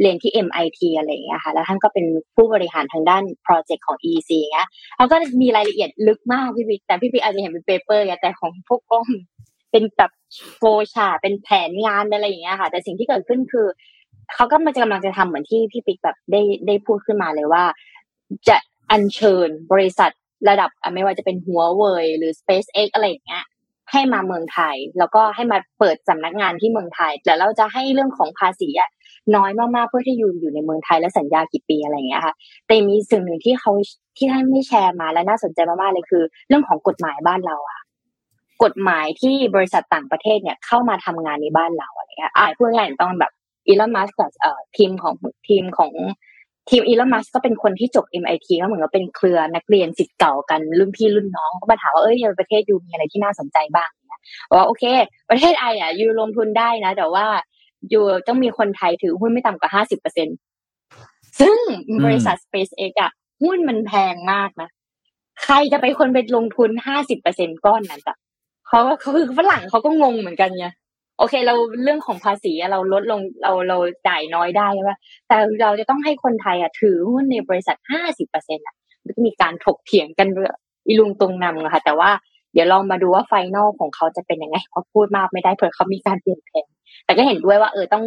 เรียนที่ MIT อะไรอย่างเงี้ยค่ะแล้วท่านก็เป็นผู้บริหารทางด้านโปรเจกต์ของ EEC อย่างเงี้ยเขาก็มีรายละเอียดลึกมากพี่บิ๊กแต่พี่บิ๊กอาจจะเห็นเป็นเปเปอร์แต่ของพวกก้องเป็นแบบโฟชาเป็นแผนงานอะไรอย่างเงี้ยค่ะแต่สิ่งที่เกิดขึ้นคือเขาก็มันจะกำลังจะทำเหมือนที่พี่บิ๊กแบบได้พูดขึ้นมาเลยว่าจะอัญเชิญบริษัทระดับไม่ว่าจะเป็นหัวเว่ยหรือ SpaceX อะไรอย่างเงี้ยให้มาเมืองไทยแล้วก็ให้มาเปิดสำนักงานที่เมืองไทยแต่เราจะให้เรื่องของภาษีน้อยมากๆเพื่อที่อยู่ในเมืองไทยและสัญญากี่ปีอะไรอย่างเงี้ยค่ะแต่มีสิ่งหนึ่งที่ท่านไม่แชร์มาและน่าสนใจมากๆเลยคือเรื่องของกฎหมายบ้านเราค่ะกฎหมายที่บริษัทต่างประเทศเนี่ยเข้ามาทำงานในบ้านเราอะไรเงี้ยพูดง่ายๆต้องแบบอีลอน มัสก์กับทีมอีลอน มัสก์ก็เป็นคนที่จบ MIT ก็เหมือนกับเป็นเครือนักเรียนศิษย์เก่ากันรุ่นพี่รุ่นน้องก็มาถามว่าในประเทศยูมีอะไรที่น่าสนใจบ้างนะว่าโอเคประเทศไอเนี่ยยูลงทุนได้นะแต่ว่ายูต้องมีคนไทยถือหุ้นไม่ต่ำกว่า 50% ซึ่งบริษัท SpaceX อ่ะหุ้นมันแพงมากนะใครจะไปคนไปลงทุน 50% ก้อนนั้นอ่ะเขาก็คือฝรั่งเขาก็งงเหมือนกันไงโอเคเราเรื่องของภาษีเราลดลงเราจ่ายน้อยได้ใช่ป่ะแต่เราจะต้องให้คนไทยถือหุ้นในบริษัท 50% มันก็มีการถกเถียงกันอีลุงตุงนำค่ะแต่ว่าเดี๋ยวลองมาดูว่าไฟนอลของเขาจะเป็นยังไงเพราะพูดมากไม่ได้เผื่อเขามีการเปลี่ยนแปลงแต่ก็เห็นด้วยว่าต้อง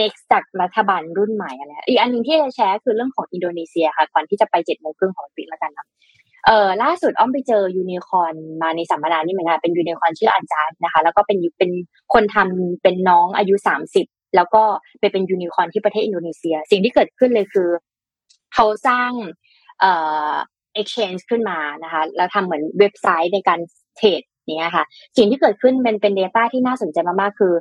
next จากรัฐบาลรุ่นใหม่อะไรอีกอันนึงที่จะแชร์คือเรื่องของอินโดนีเซียค่ะก่อนที่จะไป 7:30 นของปิดแล้วกันนะล่าสุดอ้อมไปเจอยูนิคอร์นมาในสัมมนานี่เหมือนกันเป็นยูนิคอร์นชื่ออาจารย์นะคะแล้วก็เป็นคนทำเป็นน้องอายุ30แล้วก็ไปเป็นยูนิคอร์นที่ประเทศอินโดนีเซียสิ่งที่เกิดขึ้นเลยคือเขาสร้างexchange ขึ้นมานะคะแล้วทำเหมือนเว็บไซต์ในการเทรดเนี่ยค่ะสิ่งที่เกิดขึ้นเป็น data ที่น่าสนใจมากๆคือ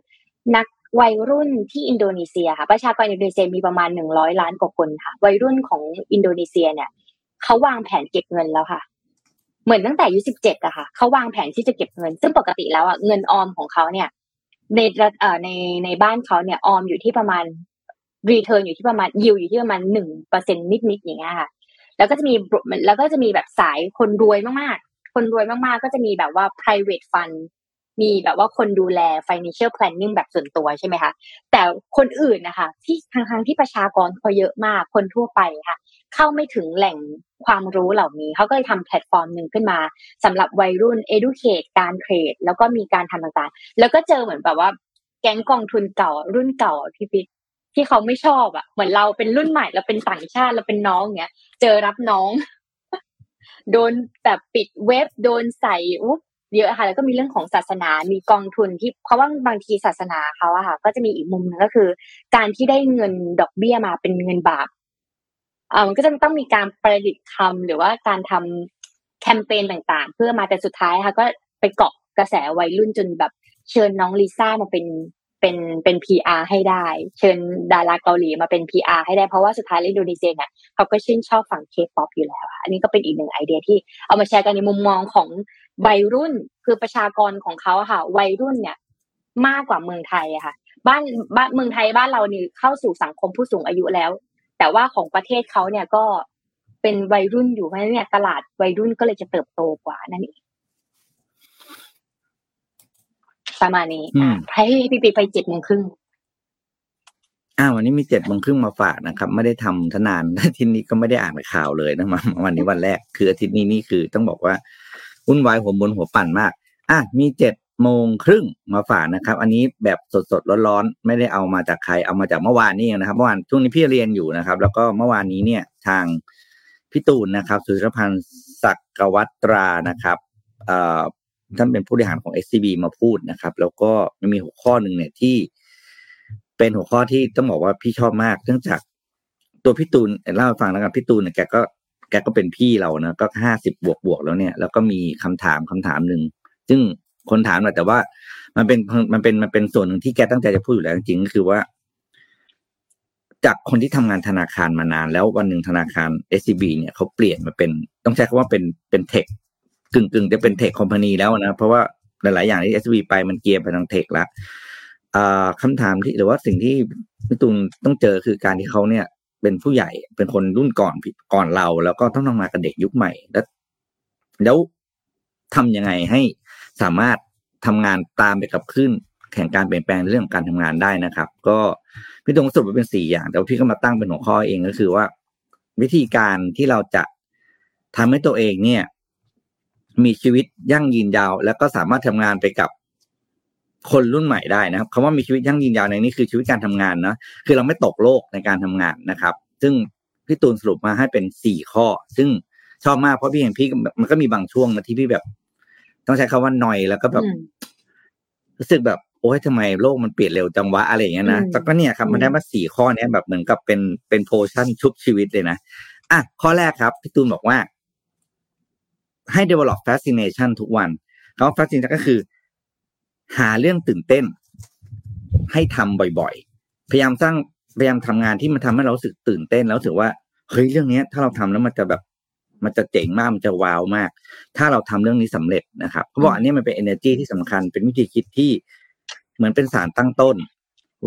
นัก วัยรุ่นที่อินโดนีเซียค่ะประชากรอินโดนีเซียมีประมาณ100ล้านกว่าคนค่ะวัยรุ่นของอินโดนีเซียเนี่ยเขาวางแผนเก็บเงินแล้วค่ะเหมือนตั้งแต่อายุ17อ่ะค่ะเขาวางแผนที่จะเก็บเงินซึ่งปกติแล้วอ่ะเงินออมของเขาเนี่ยในบ้านเขาเนี่ยออมอยู่ที่ประมาณรีเทิร์นอยู่ที่ประมาณยิวอยู่ที่ประมาณ 1% นิดๆอย่างเงี้ยค่ะแล้วก็จะมีแบบสายคนรวยมากๆคนรวยมากๆก็จะมีแบบว่า private fund มีแบบว่าคนดูแล financial planning แบบส่วนตัวใช่ไหมคะแต่คนอื่นนะคะที่ทั้งที่ประชากรเขาเยอะมากคนทั่วไปค่ะเข้าไม่ถึงแหล่งความรู้เหล่านี้เขาก็เลยทำแพลตฟอร์มหนึ่งขึ้นมาสำหรับวัยรุ่น educate การเทรดแล้วก็มีการทำต่างๆแล้วก็เจอเหมือนแบบว่าแก๊งกองทุนเก่ารุ่นเก่าพี่ปิ๊กที่เขาไม่ชอบอ่ะเหมือนเราเป็นรุ่นใหม่เราเป็นต่างชาติเราเป็นน้องเงี้ยเจอรับน้องโดนแบบปิดเว็บโดนใส่เยอะค่ะแล้วก็มีเรื่องของศาสนามีกองทุนที่เพราะว่าบางทีศาสนาเขาอะค่ะก็จะมีอีกมุมนึงก็คือการที่ได้เงินดอกเบี้ยมาเป็นเงินบาทมันก็จะต้องมีการประดิษฐ์คำหรือว่าการทำแคมเปญต่างๆเพื่อมาแต่สุดท้ายค่ะก็ไปเกาะกระแสวัยรุ่นจนแบบเชิญน้องลิซ่ามาเป็น PR ให้ได้เชิญดาราเกาหลีมาเป็น PR ให้ได้เพราะว่าสุดท้ายอินโดนีเซียเนี่ยเขาก็ชื่นชอบฝั่ง K-pop อยู่แล้วอันนี้ก็เป็นอีกหนึ่งไอเดียที่เอามาแชร์กันในมุมมองของวัยรุ่นคือประชากรของเขาค่ะวัยรุ่นเนี่ยมากกว่าเมืองไทยอะค่ะบ้านเมืองไทยบ้านเรานี่เข้าสู่สังคมผู้สูงอายุแล้วแต่ว่าของประเทศเขาเนี่ยก็เป็นวัยรุ่นอยู่เพราะฉะนั้นเนี่ยตลาดวัยรุ่นก็เลยจะเติบโตกว่านั่นเองประมาณนี้ให้พี่ปิ๊กไป 7:30 น.วันนี้มี 7:30 น.มาฝากนะครับไม่ได้ทำนานอาทิตย์นี้ก็ไม่ได้อ่านข่าวเลยนะมาวันนี้วันแรกคืออาทิตย์นี้นี่คือต้องบอกว่าวุ่นวายหัวบนหัวปั่นมากมี 7:30 น.มาฝากนะครับอันนี้แบบสดๆร้อนๆไม่ได้เอามาจากใครเอามาจากเมื่อวานนี้นะครับเมื่อวานช่วงนี้พี่เรียนอยู่นะครับแล้วก็เมื่อวานนี้เนี่ยทางพี่ตูนนะครับสุทธิพันธ์ศักวัตรานะครับท่านเป็นผู้บริหารของ SCB มาพูดนะครับแล้วก็มีหัวข้อหนึ่งเนี่ยที่เป็นหัวข้อที่ต้องบอกว่าพี่ชอบมากเนื่องจากตัวพี่ตูนเล่าให้ฟังแล้วกันพี่ตูนเนี่ยแกก็เป็นพี่เรานะก็50บวกๆแล้วเนี่ยแล้วก็มีคำถามนึงซึ่งคนถามแต่ว่ามันเป็นส่วนหนึ่งที่แกตั้งใจจะพูดอยู่แล้วจริงๆก็คือว่าจากคนที่ทำงานธนาคารมานานแล้ววันหนึ่งธนาคาร SCB เนี่ยเขาเปลี่ยนมาเป็นต้องใช้คำว่าเป็นเทคกึ่งจะเป็นเทคคอมพานีแล้วนะเพราะว่าหลายๆอย่างที่ SCB ไปมันเกียร์ไปทางเทคแล้วคำถามที่หรือว่าสิ่งที่พี่ตูนต้องเจอคือการที่เขาเนี่ยเป็นผู้ใหญ่เป็นคนรุ่นก่อนเราแล้วก็ต้องทำงานกับเด็กยุคใหม่แล้วทำยังไงให้สามารถทำงานตามไปกับคลื่นแห่งการเปลี่ยนแปลงในเรื่องของการทำงานได้นะครับก็พี่ตูนสรุปเป็น4อย่างแต่ว่าพี่ก็มาตั้งเป็นหัวข้อเองก็คือว่าวิธีการที่เราจะทำให้ตัวเองเนี่ยมีชีวิตยั่งยืนยาวแล้วก็สามารถทำงานไปกับคนรุ่นใหม่ได้นะครับคำว่ามีชีวิตยั่งยืนยาวในนี้คือชีวิตการทำงานนะคือเราไม่ตกโลกในการทำงานนะครับซึ่งพี่ตูนสรุปมาให้เป็น4ข้อซึ่งชอบมากเพราะพี่เห็นพี่มันก็มีบางช่วงนะที่พี่แบบต้องใช้คำว่าหน่อยแล้วก็แบบรู้สึกแบบโอ๊ยทำไมโลกมันเปลี่ยนเร็วจังวะอะไรอย่างเงี้ยนะแต่ก็เนี่ยครับมันได้มา4ข้อนี้แบบเหมือนกับเป็นโพชั่นชุบชีวิตเลยนะข้อแรกครับพี่ตูนบอกว่าให้ develop fascination ทุกวันคำว่า fascination ก็คือหาเรื่องตื่นเต้นให้ทำบ่อยๆพยายามทำงานที่มันทำให้เรารู้สึกตื่นเต้นแล้วถือว่าเฮ้ยเรื่องนี้ถ้าเราทำแล้วมันจะแบบมันจะเจ๋งมากมันจะว้าวมากถ้าเราทำเรื่องนี้สำเร็จนะครับเขาบอกอันนี้มันเป็น energy ที่สำคัญเป็นวิธีคิดที่เหมือนเป็นสารตั้งต้น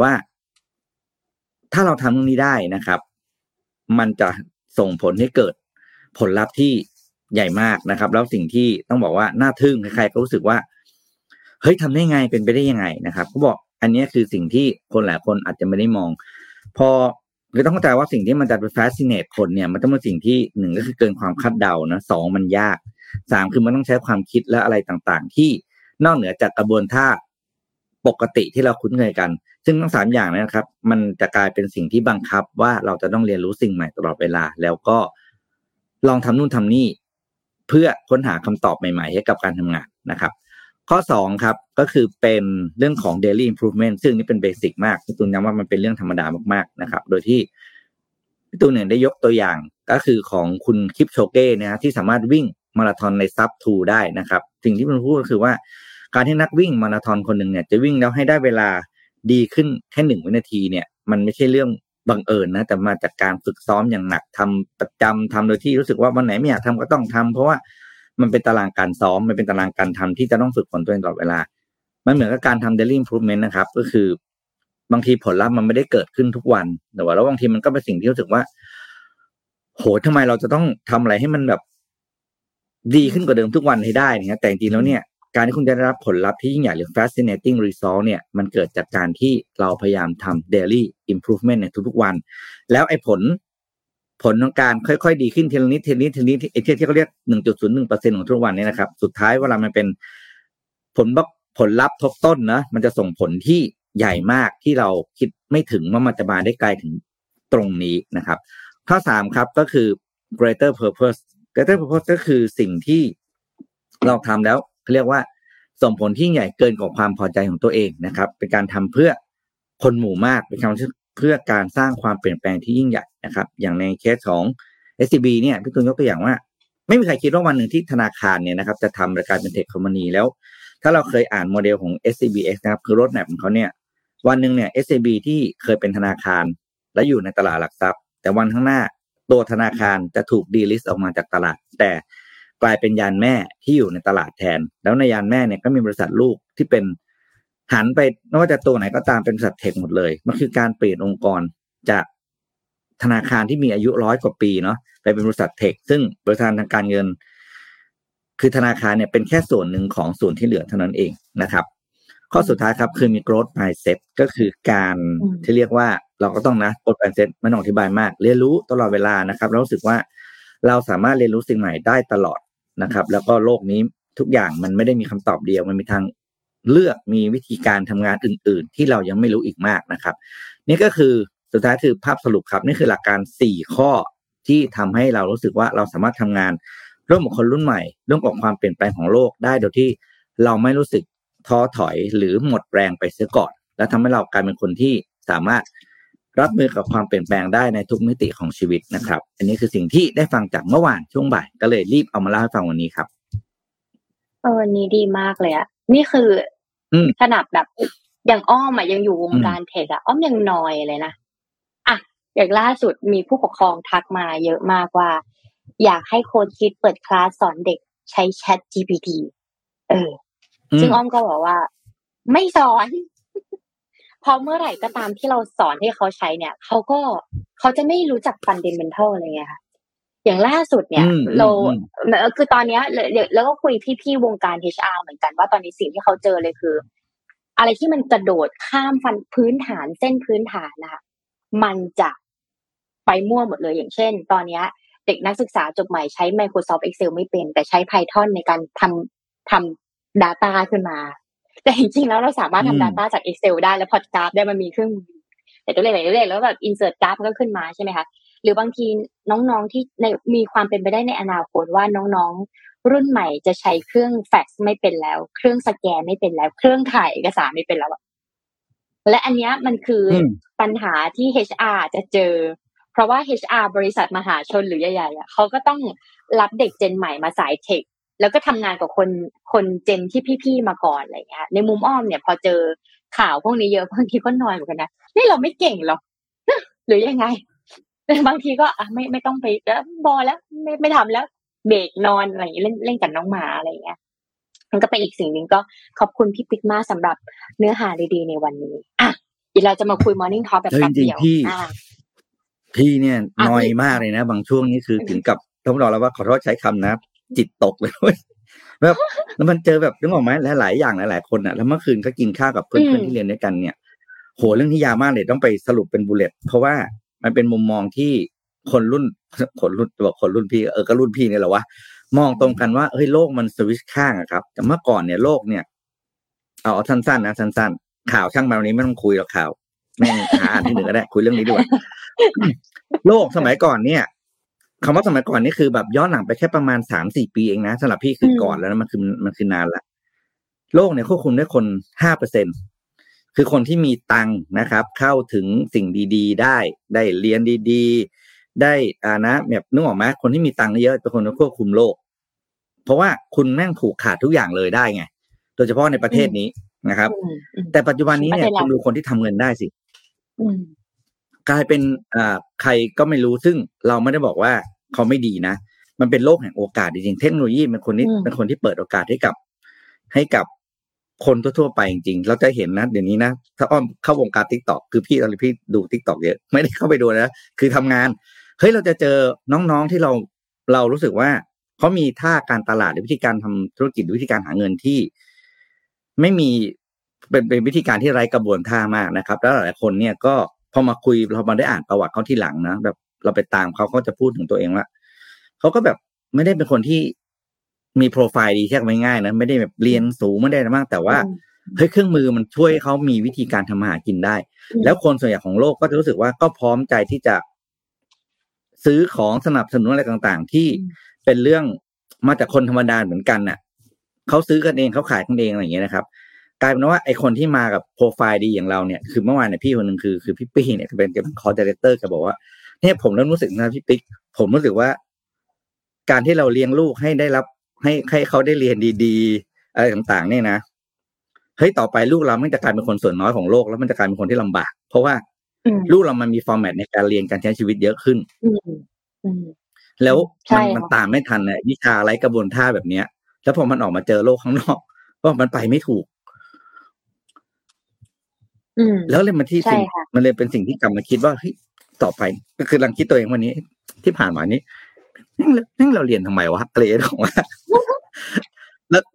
ว่าถ้าเราทำเรื่องนี้ได้นะครับมันจะส่งผลให้เกิดผลลัพธ์ที่ใหญ่มากนะครับแล้วสิ่งที่ต้องบอกว่าน่าทึ่งใครๆก็รู้สึกว่าเฮ้ยทำได้ไงเป็นไปได้ยังไงนะครับเขาบอกอันนี้คือสิ่งที่คนหลายคนอาจจะไม่ได้มองพอคือต้องเข้าใจว่าสิ่งที่มันจะไป fascinate คนเนี่ยมันต้องเป็นสิ่งที่หนึ่งก็คือเกินความคาดเดานะสองมันยากสามคือมันต้องใช้ความคิดและอะไรต่างๆที่นอกเหนือจากกระบวนท่าปกติที่เราคุ้นเคยกันซึ่งทั้งสามอย่างนะครับมันจะกลายเป็นสิ่งที่บังคับว่าเราจะต้องเรียนรู้สิ่งใหม่ตลอดเวลาแล้วก็ลองทำนู่นทำนี่เพื่อค้นหาคำตอบใหม่ๆให้กับการทำงานนะครับข้อ2ครับก็คือเป็นเรื่องของ daily improvement ซึ่งนี่เป็นเบสิกมากพี่ตูนย้ำว่ามันเป็นเรื่องธรรมดามากๆนะครับโดยที่พี่ตูนเนี่ยได้ยกตัวอย่างก็คือของคุณคิปโชเก้นะฮะที่สามารถวิ่งมาราธอนในซับ2ได้นะครับสิ่งที่มันพูดก็คือว่าการที่นักวิ่งมาราธอนคนหนึ่งเนี่ยจะวิ่งแล้วให้ได้เวลา ดีขึ้นแค่1วินาทีเนี่ยมันไม่ใช่เรื่องบังเอิญนะแต่มาจากการฝึกซ้อมอย่างหนักทำประจำทำโดยที่รู้สึกว่าวันไหนไม่อยากทำก็ต้องทำเพราะว่ามันเป็นตารางการซ้อมมันเป็นตารางการทำที่จะต้องฝึกฝนตัวเองตลอดเวลามันเหมือนกับการทำ daily improvement นะครับก็คือบางทีผลลัพธ์มันไม่ได้เกิดขึ้นทุกวันแต่ว่าแล้วบางทีมันก็เป็นสิ่งที่รู้สึกว่าโหทำไมเราจะต้องทำอะไรให้มันแบบดีขึ้นกว่าเดิมทุกวันให้ได้นะแต่จริงๆแล้วเนี่ยการที่คุณจะได้รับผลลัพธ์ที่ยิ่งใหญ่หรือ fascinating result เนี่ยมันเกิดจากการที่เราพยายามทำ daily improvement ในทุกๆวันแล้วไอ้ผลของการค่อยๆดีขึ้นทีละนิดทีละนิดทีละนิดไอ้ที่เขาเรียก 1.01% ของทุกวันเนี่ยนะครับสุดท้ายเวลามันเป็นผลลัพธ์ทบต้นนะมันจะส่งผลที่ใหญ่มากที่เราคิดไม่ถึงว่ามันจะมาได้ไกลถึงตรงนี้นะครับข้อ3ครับก็คือ greater purpose ก็คือสิ่งที่เราทำแล้วเรียกว่าส่งผลที่ใหญ่เกินกว่าความพอใจของตัวเองนะครับเป็นการทำเพื่อคนหมู่มากเป็นการเพื่อการสร้างความเปลี่ยนแปลงที่ยิ่งใหญ่นะครับอย่างในเคสของ SCB เนี่ยพี่ตูนยกตัวอย่างว่าไม่มีใครคิดว่าวันหนึ่งที่ธนาคารเนี่ยนะครับจะทำรายการเป็นเทคคอมพานีแล้วถ้าเราเคยอ่านโมเดลของ SCBX นะครับคือ roadmap ของเขาเนี่ยวันนึงเนี่ย SCB ที่เคยเป็นธนาคารและอยู่ในตลาดหลักทรัพย์แต่วันข้างหน้าตัวธนาคารจะถูก delist ออกมาจากตลาดแต่กลายเป็นยานแม่ที่อยู่ในตลาดแทนแล้วในยานแม่เนี่ยก็มีบริษัทลูกที่เป็นหันไปไม่ว่าจะตัวไหนก็ตามเป็นบริษัทเทคหมดเลยมันคือการเปลี่ยนองค์กรจากธนาคารที่มีอายุ100กว่าปีเนาะไปเป็นบริษัทเทคซึ่งบริษัททางการเงินคือธนาคารเนี่ยเป็นแค่ส่วนหนึ่งของส่วนที่เหลือเท่านั้นเองนะครับข้อสุดท้ายครับคือมี growth mindset ก็คือการที่เรียกว่าเราก็ต้องนะ growth mindset ไม่ต้องอธิบายมากเรียนรู้ตลอดเวลานะครับเรารู้สึกว่าเราสามารถเรียนรู้สิ่งใหม่ได้ตลอดนะครับแล้วก็โลกนี้ทุกอย่างมันไม่ได้มีคำตอบเดียวมันมีทางเลือกมีวิธีการทำงานอื่นๆที่เรายังไม่รู้อีกมากนะครับนี่ก็คือสุดท้ายคือภาพสรุปครับนี่คือหลักการ4ข้อที่ทำให้เรารู้สึกว่าเราสามารถทำงานร่วมกับคนรุ่นใหม่ร่วมกับความเปลี่ยนแปลงของโลกได้โดยที่เราไม่รู้สึกท้อถอยหรือหมดแรงไปเสียก่อนและทำให้เรากลายเป็นคนที่สามารถรับมือกับความเปลี่ยนแปลงได้ในทุกมิติของชีวิตนะครับอันนี้คือสิ่งที่ได้ฟังจากเมื่อวานช่วงบ่ายก็เลยรีบเอามาเล่าให้ฟังวันนี้ครับวันนี้ดีมากเลยอะนี่คือขนาดแบบอย่างอ้อมอะยังอยู่วงการเทคอะอ้อมยังนอยเลยนะอะอย่างล่าสุดมีผู้ปกครองทักมาเยอะมากว่าอยากให้โค้ชคิดเปิดคลาสสอนเด็กใช้ Chat GPT ซึ่งอ้อมก็บอกว่าไม่สอนพอเมื่อไหร่ก็ตามที่เราสอนให้เขาใช้เนี่ยเขาจะไม่รู้จัก fundamental อะไรเงี้ยค่ะอย่างล่าสุดเนี่ยเราคือตอนเนี้ยแล้วก็คุยพี่ๆวงการ HR เหมือนกันว่าตอนนี้สิ่งที่เขาเจอเลยคืออะไรที่มันกระโดดข้ามฟันพื้นฐานเส้นพื้นฐานนะคะมันจะไปมั่วหมดเลยอย่างเช่นตอนเนี้ยเด็กนักศึกษาจบใหม่ใช้ Microsoft Excel ไม่เป็นแต่ใช้ Python ในการทำ data ขึ้นมาแต่จริงๆแล้วเราสามารถทำ data จาก Excel ได้แล้วพอร์ตกราฟได้มันมีเครื่องมือแต่ตัวเลขอะไรๆแล้วแบบ insert กราฟมันก็ขึ้นมาใช่ไหมคะหรือบางทีน้องๆที่ในมีความเป็นไปได้ในอนาคตว่าน้องๆรุ่นใหม่จะใช้เครื่องแฟกซ์ไม่เป็นแล้วเครื่องสแกนไม่เป็นแล้วเครื่องถ่ายเอกสารไม่เป็นแล้วและอันเนี้ยมันคือปัญหาที่ HR จะเจอเพราะว่า HR บริษัทมหาชนหรือใหญ่ๆอ่ะเขาก็ต้องรับเด็กเจนใหม่มาสายเทคแล้วก็ทำงานกับคนเจนที่พี่ๆมาก่อนอะไรเงี้ยในมุมอ้อมเนี่ยพอเจอข่าวพวกนี้เยอะบางทีก็นอยเหมือนกันนะนี่เราไม่เก่งหรอหรือยังไงบางทีก็ไม่ต้องไปแล้วบอแล้วไม่ทำแล้วเบรกนอนอะไรอย่างเงี้ยเล่นกับน้องหมาอะไรเงี้ยมันก็เป็นอีกสิ่งนึงก็ขอบคุณพี่ปิ๊กมากสำหรับเนื้อหาดีๆในวันนี้อ่ะเดี๋ยวเราจะมาคุย Morning Talk แบบเดี่ยวพี่เนี่ยนอยมากเลยนะบางช่วงนี้คือถึงกับต้องรอแล้วว่าขอโทษใช้คำนะจิตตกเลยแบบแล้วมันเจอแบบนึกออกไหมหลายๆอย่างหลายๆคนอ่ะแล้วเมื่อคืนก็กินข้าวกับเพื่อนๆที่เรียนด้วยกันเนี่ยโหเรื่องที่ยาวมากเลยต้องไปสรุปเป็นบุลเลตเพราะว่ามันเป็นมุมมองที่คนรุ่นบอกคนรุ่นพี่ก็รุ่นพี่เนี่ยแหละวะมองตรงกันว่าเฮ้ยโลกมันสวิชข้างอะครับแต่เมื่อก่อนเนี่ยโลกเนี่ยเอาสั้นๆนะสั้นๆข่าวช่างมาวันนี้ไม่ต้องคุยหรอกข่าวแม่งหาอ่านที่หนึ่งก็ได้คุยเรื่องนี้ด้วยโลกสมัยก่อนเนี่ยคำว่าสมัยก่อนนี่คือแบบย้อนหลังไปแค่ประมาณ 3-4 ปีเองนะสำหรับพี่คือก่อนแล้วนะมันคือนานละโลกเนี่ยควบคุมด้วยคน 5% คือคนที่มีตังค์นะครับเข้าถึงสิ่งดีๆได้เรียนดีๆได้นะแบบนึกออกไหมคนที่มีตังค์เยอะเป็นคนที่ควบคุมโลกเพราะว่าคุณแม่งผูกขาดทุกอย่างเลยได้ไงโดยเฉพาะในประเทศนี้ นะครับแต่ปัจจุบันนี้เนี่ยคุณดูคนที่ทำเงินได้สิกลายเป็นใครก็ไม่รู้ซึ่งเราไม่ได้บอกว่าเขาไม่ดีนะมันเป็นโลกแห่งโอกาสจริงๆเทคโนโลยีเป็นคนที่เปิดโอกาสให้กับคนทั่วๆไปจริงๆเราจะเห็นนะเดี๋ยวนี้นะถ้าอ้อมเข้าวงการ TikTok คือพี่ดู TikTok เยอะไม่ได้เข้าไปดูนะคือทำงานเฮ้ยเราจะเจอน้องๆที่เรารู้สึกว่าเขามีท่าการตลาดหรือวิธีการทำธุรกิจหรือวิธีการหาเงินที่ไม่มีเป็นวิธีการที่ไร้กระบวนท่ามากนะครับแล้วหลายคนเนี่ยก็พอมาคุยเรามาได้อ่านประวัติเขาที่หลังนะแบบเราไปตามเขาจะพูดถึงตัวเองว่าเขาก็แบบไม่ได้เป็นคนที่มีโปรไฟล์ดีแค่ไม่ง่ายนะไม่ได้แบบเรียนสูงไม่ได้มากแต่ว่าเฮ้ยเครื่องมือมันช่วยเขามีวิธีการทำมาหากินได้แล้วคนส่วนใหญ่ของโลกก็จะรู้สึกว่าก็พร้อมใจที่จะซื้อของสนับสนุนอะไรต่างๆที่เป็นเรื่องมาจากคนธรรมดาเหมือนกันน่ะเขาซื้อกันเองเขาขายกันเองอะไรอย่างเงี้ยนะครับกลายเป็นว่าไอคนที่มากับโปรไฟล์ดีอย่างเราเนี่ยคือเมื่อวานเนี่ยพี่คนนึงคือพี่ปิ๊กเนี่ยเป็นคอร์ดิเรเตอร์แกบอกว่าเนี่ยผมเริ่มรู้สึกนะพี่ปิ๊กผมรู้สึกว่าการที่เราเลี้ยงลูกให้ได้รับให้เขาได้เรียนดีๆอะไรต่างๆเนี่ยนะเฮ้ยต่อไปลูกเรามันจะกลายเป็นคนส่วนน้อยของโลกแล้วมันจะกลายเป็นคนที่ลำบากเพราะว่าลูกเรามันมีฟอร์แมตในการเรียนการใช้ชีวิตเยอะขึ้นแล้วมันตามไม่ทันเนี่ยวิชาอะไรกระบวนท่าแบบเนี้ยแล้วพอมันออกมาเจอโลกข้างนอกก็มันไปไม่ถูกแล้วเลยมันเลยเป็นสิ่งที่กลับมาคิดว่าเฮ้ยต่อไปก็คือกำลังคิดตัวเองวันนี้ที่ผ่านมานี้นั่งเราเรียนทำไมวะอะไรอย่างเงี้ย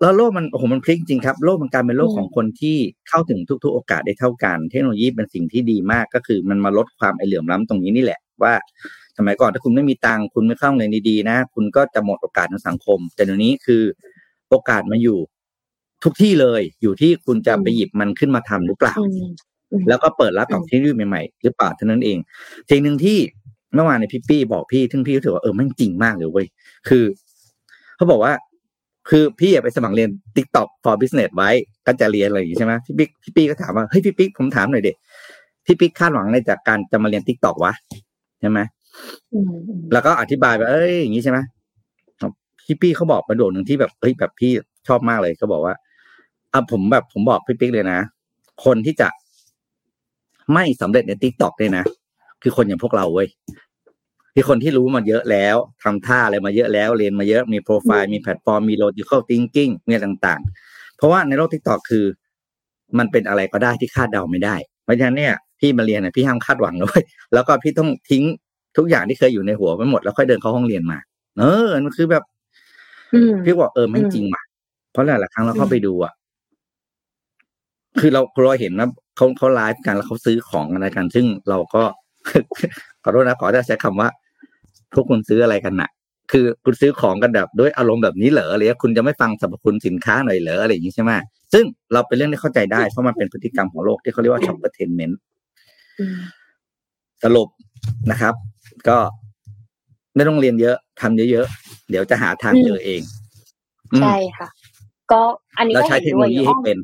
แล้วโลกมันโอ้โหมันพลิกจริงครับโลกมันกลายเป็นโลกของคนที่เข้าถึงทุกๆโอกาสได้เท่ากันเทคโนโลยีเป็นสิ่งที่ดีมากก็คือมันมาลดความเหลื่อมล้ำตรงนี้นี่แหละว่าสมัยก่อนถ้าคุณไม่มีตังค์คุณไม่เข้าเรียนดีๆนะคุณก็จะหมดโอกาสในสังคมแต่เดี๋ยวนี้คือโอกาสมาอยู่ทุกที่เลยอยู่ที่คุณจะไปหยิบมันขึ้นมาทำหรือเปล่าแล้วก็เปิดรับกับเทคโนโลยีใหม่ๆหรือเปล่าเท่านั้นเองสิ่งนึงที่เมื่อวานในพี่ปี้บอกพี่ทึ่งพี่รู้สึกว่าเออมันจริงมากเลยเว้ยคือเขาบอกว่าคือพี่ไปสมัครเรียน TikTok for Business ไว้ก็จะเรียนอะไรอย่างงี้ใช่มั้ยพี่ปี้ก็ถามว่าเฮ้ยพี่ปี้ผมถามหน่อยดิพี่ปี้คาดหวังอะไรจากการจะมาเรียน TikTok วะใช่มั้ยแล้วก็อธิบายแบบเอ้ยอย่างงี้ใช่มั้ยพี่ปี้เขาบอกประโยคนึงที่แบบเฮ้ยแบบพี่ชอบมากเลยเขาบอกว่าอ่ะผมบอกพี่ปี้เลยนะคนที่จะไม่สำเร็จใน TikTok เนี่ยนะคือคนอย่างพวกเราเว้ยคือคนที่รู้มาเยอะแล้วทำท่าอะไรมาเยอะแล้วเรียนมาเยอะมีโปรไฟล์มีแพลตฟอร์มมีโลจิคอลทิงกิ้งมีต่างๆเพราะว่าในโลก TikTok คือมันเป็นอะไรก็ได้ที่คาดเดาไม่ได้เพราะฉะนั้นเนี่ยพี่มาเรียนน่ะพี่ห้ามคาดหวังเลยแล้วก็พี่ต้องทิ้งทุกอย่างที่เคยอยู่ในหัวไปหมดแล้วค่อยเดินเข้าห้องเรียนมามันคือแบบพี่บอกไม่จริงว่ะเพราะหลายๆครั้งเราเข้าไปดูอ่ะคือเราเห็นนะเขาไลฟ์กันแล้วเขาซื้อของอะไรกันซึ่งเราก็ขอโทษนะขอจะใช้คำว่าพวกคุณซื้ออะไรกันน่ะคือคุณซื้อของกันแบบด้วยอารมณ์แบบนี้เหรออะไรคุณจะไม่ฟังสรรพคุณสินค้าหน่อยเหรออะไรอย่างนี้ใช่ไหมซึ่งเราเป็นเรื่องที่เข้าใจได้เพราะมันเป็นพฤติกรรมของโลกที่เขาเรียกว่าช็อปเปอร์เทนเมนต์สรุปนะครับก็ไม่ต้องเรียนเยอะทำเยอะๆเดี๋ยวจะหาทางเจอเองใช่ค่ะก็อันนี้เราใช้เทคโนโลยีให้เป็น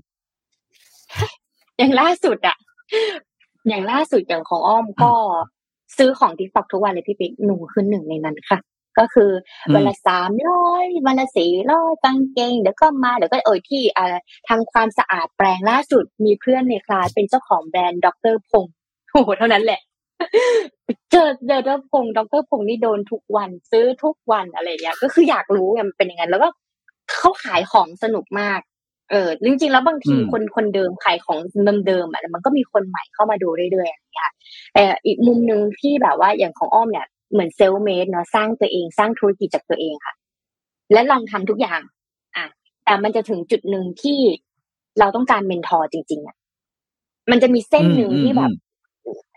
อย่างล่าสุดอ่ะอย่างล่าสุดอย่างของอ้อมก็ซื้อของ TikTok ทุกวันเลยพี่ปิ๊กหนูคือหนึ่งในนั้นค่ะก็คือวันละ300วันละ400กางเกงเดี๋ยวก็มาเดี๋ยวก็ที่ทำความสะอาดแปรงล่าสุดมีเพื่อนในคลาสเป็นเจ้าของแบรนด์ดร.พงษ์โอ้โหเท่านั้นแหละเจอดร.พงษ์ดร.พงษ์นี่โดนทุกวันซื้อทุกวันอะไรอย่างเงี้ยก็คืออยากรู้ไงมันเป็นยังไงแล้วก็เขาขายของสนุกมากจริงๆแล้วบางทีคนเดิมขายของเดิมๆอ่ะมันก็มีคนใหม่เข้ามาดูเรื่อยๆอย่างเงี้ยแต่อีกมุมนึงที่แบบว่าอย่างของอ้อมเนี่ยเหมือนเซลฟ์เมดเนาะสร้างตัวเองสร้างธุรกิจจากตัวเองค่ะและลองทำทุกอย่างอ่ะแต่มันจะถึงจุดนึงที่เราต้องการเมนทอร์จริงๆอ่ะมันจะมีเส้นนึงที่แบบ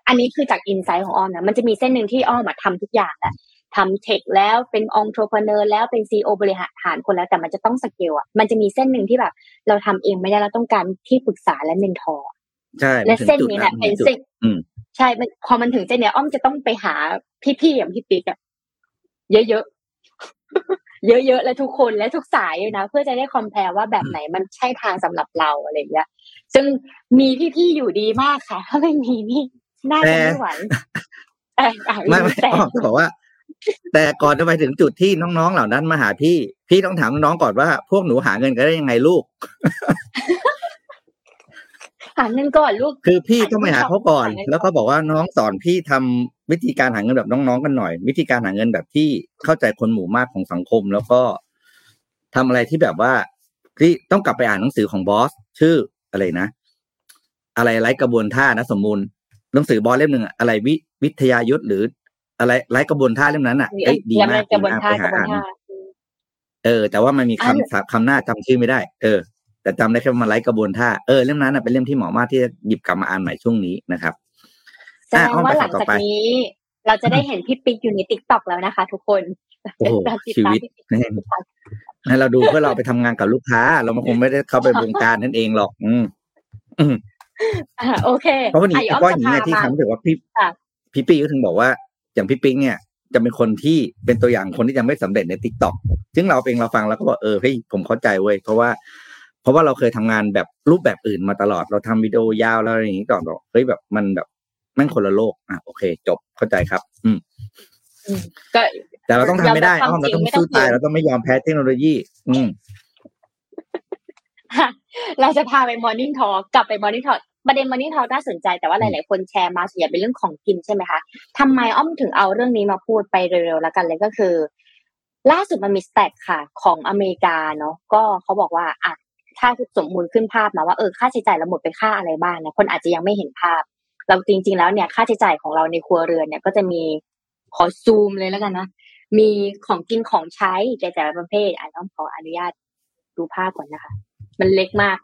อันนี้คือจากอินไซต์ของอ้อมนะมันจะมีเส้นนึงที่อ้อมทำทุกอย่างแล้วทำเทคแล้วเป็นองค์โทรพเนอร์แล้วเป็น CEO บริหารคนแล้วแต่มันจะต้องสเกลอ่ะมันจะมีเส้นนึงที่แบบเราทำเองไม่ได้เราต้องการที่ปรึกษาและเมนทอร์ใช่และเส้นนี้น่ะเป็นเส้นใช่พอมันถึงเส้นเนี้ยอ้อมจะต้องไปหาพี่ๆอย่างพี่ปิ๊กอ่ะเยอะๆ เยอะๆและทุกคนและทุกสายนะเพื่อจะได้คอมแพร์ว่าแบบไหนมันใช่ทางสำหรับเราอะไรอย่างเงี้ยซึ่งมีพี่ๆอยู่ดีมากค่ะถ้าไม่มีนี่น่าจะไม่ไหวไม่อ้อมบอกว่าแต่ก่อนจะไปถึงจุดที่น้องๆเหล่านั้นมาหาพี่ต้องถามน้องก่อนว่าพวกหนูหาเงินกันได้ยังไงลูก หาเงินก่อนลูกคือพี่ต้องไปหาเขาก่อนแล้วก็บอกว่าน้องสอนพี่ทำวิธีการหาเงินแบบน้องๆกันหน่อยวิธีการหาเงินแบบที่เข้าใจคนหมู่มากของสังคมแล้วก็ทำอะไรที่แบบว่าที่ต้องกลับไปอ่านหนังสือของบอสชื่ออะไรนะอะไรไร้กระบวนท่านะสมมูลหนังสือบอสเล่มนึงอะไรวิทยายุทธหรืออะไรไร้กระบวนท่าเล่มนั้นอ่ะไอ้ดีมากไปหาอ่านแต่ว่ามันมีคำหน้าจำชื่อไม่ได้แต่จำได้แค่มันไร้กระบวนท่าเล่มนั้นน่ะเป็นเล่มที่หมอมาที่จะหยิบกลับมาอ่านใหม่ช่วงนี้นะครับแสดงว่าหลังจากนี้เราจะได้เห็นพี่ปิ๊กอยู่ใน TikTok แล้วนะคะทุกคนโอ้โหชีวิตนั่นเราดูเพื่อเราไปทำงานกับลูกค้าเราคงไม่ได้เข้าไปวงการนั่นเองหรอกโอเคเพราะว่านี่ก็อย่างนี้ที่ทำถือว่าพี่ปิ๊กก็ถึงบอกว่าอย่างพี่ปิ๊กเนี่ยจะเป็นคนที่เป็นตัวอย่างคนที่ยังไม่สำเร็จใน TikTok ซึ่งเราเองเราฟังแล้วก็บอกเฮ้ยผมเข้าใจเว้ยเพราะว่าเราเคยทำงานแบบรูปแบบอื่นมาตลอดเราทำวิดีโอยาวแล้วอย่างนี้ก่อนบอกเฮ้ยแบบมันแบบแม่งคนละโลกอ่ะโอเคจบเข้าใจครับแต่เราต้องทำไม่ได้เราต้องสู้ตายเราต้องไม่ยอมแพ้เทคโนโลยีเราจะพาไป Morning Talk กลับไป Morning Talk ประเด็น Morning Talk น่าสนใจแต่ว่าหลายๆคนแชร์มาส่วนใหญ่เป็นเรื่องของกินใช่ไหมคะทำไมอ้อมถึงเอาเรื่องนี้มาพูดไปเร็วๆแล้วกันเลยก็คือล่าสุดมันมีสแต็กค่ะของอเมริกาเนาะก็เขาบอกว่าอ่ะถ้าสมมุติขึ้นภาพมาว่าค่าใช้จ่ายเราหมดไปค่าอะไรบ้างนะคนอาจจะยังไม่เห็นภาพเราจริงๆแล้วเนี่ยค่าใช้จ่ายของเราในครัวเรือนเนี่ยก็จะมีขอซูมเลยแล้วกันนะมีของกินของใช้แต่ละประเภทอ้อมขออนุญาตดูภาพก่อนนะคะมันเล็กมาก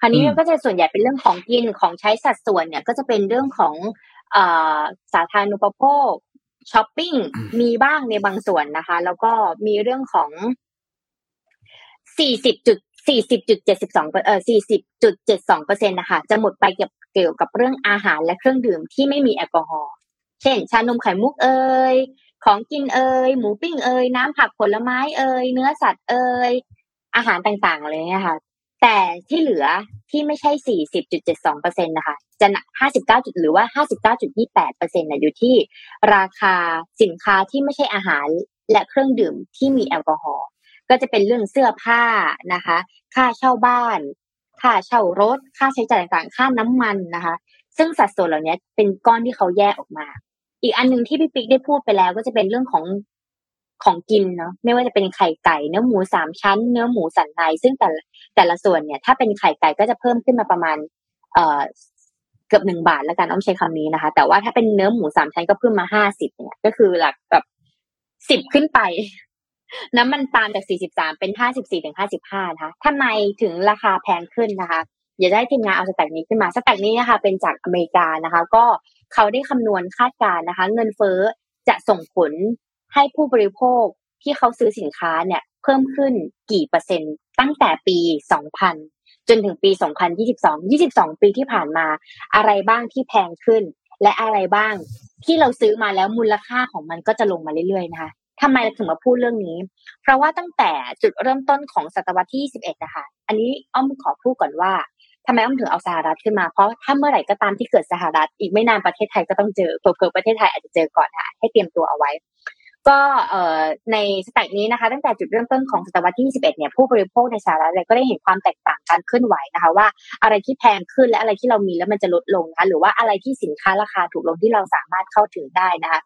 คราวนี้ก็จะส่วนใหญ่เป็นเรื่องของกินของใช้สัดส่วนเนี่ยก็จะเป็นเรื่องของสาธารณูปโภคช้อปปิ้งมีบ้างในบางส่วนนะคะแล้วก็มีเรื่องของ40.72% นะคะจะหมดไปเกี่ยวกับเรื่องอาหารและเครื่องดื่มที่ไม่มีแอลกอฮอล์เช่นชานมไข่มุกของกินหมูปิ้งน้ำผักผลไม้เนื้อสัตว์อาหารต่างๆเลยนะคะแต่ที่เหลือที่ไม่ใช่ 40.72% นะคะจะ59หรือว่า 59.28% น่ะอยู่ที่ราคาสินค้าที่ไม่ใช่อาหารและเครื่องดื่มที่มีแอลกอฮอล์ก็จะเป็นเรื่องเสื้อผ้านะคะค่าเช่าบ้านค่าเช่ารถค่าใช้จ่ายต่างๆค่าน้ำมันนะคะซึ่งสัดส่วนเหล่านี้เป็นก้อนที่เขาแยกออกมาอีกอันนึงที่พี่ปิ๊กได้พูดไปแล้วก็จะเป็นเรื่องของกินเนาะไม่ว่าจะเป็นไข่ไก่เนื้อหมู3ชั้นเนื้อหมูสันในซึ่งแต่ละส่วนเนี่ยถ้าเป็นไข่ไก่ก็จะเพิ่มขึ้นมาประมาณเกือบ1บาทแล้วกันอ้อมใช้คำนี้นะคะแต่ว่าถ้าเป็นเนื้อหมู3ชั้นก็เพิ่มมา50เนี่ยก็คือหลักแบบ10ขึ้นไปน้ำมันปาล์มจาก43เป็น54ถึง55นะคะทำไมถึงราคาแพงขึ้นนะคะอย่าได้ทีมงานเอาสแต็กนี้ขึ้นมาสแต็กนี้นะคะเป็นจากอเมริกานะคะก็เขาได้คำนวณคาดการณ์นะคะเงินเฟ้อจะส่งผลให้ผู้บริโภคที่เขาซื้อสินค้าเนี่ยเพิ่มขึ้นกี่เปอร์เซ็นต์ตั้งแต่ปี2000จนถึงปี2022 22ปีที่ผ่านมาอะไรบ้างที่แพงขึ้นและอะไรบ้างที่เราซื้อมาแล้วมูลค่าของมันก็จะลงมาเรื่อยๆนะคะทำไมถึงมาพูดเรื่องนี้เพราะว่าตั้งแต่จุดเริ่มต้นของศตวรรษที่21นะคะอันนี้อ้อมขอพูดก่อนว่าทำไมอ้อมถึงเอาสหรัฐขึ้นมาเพราะถ้าเมื่อไหร่ก็ตามที่เกิดสหรัฐอีกไม่นานประเทศไทยก็ต้องเจอเผลอประเทศไทยอาจจะเจอก่อนค่ะให้เตรียมตัวเอาไว้ก็ในสแต็กนี้นะคะตั้งแต่จุดเริ่มต้นของศตวรรษที่21เนี่ยผู้บริโภคในสหรัฐก็ได้เห็นความแตกต่างการเคลื่อนไหวนะคะว่าอะไรที่แพงขึ้นและอะไรที่เรามีแล้วมันจะลดลงนะคะหรือว่าอะไรที่สินค้าราคาถูกลงที่เราสามารถเข้าถึงได้นะคะ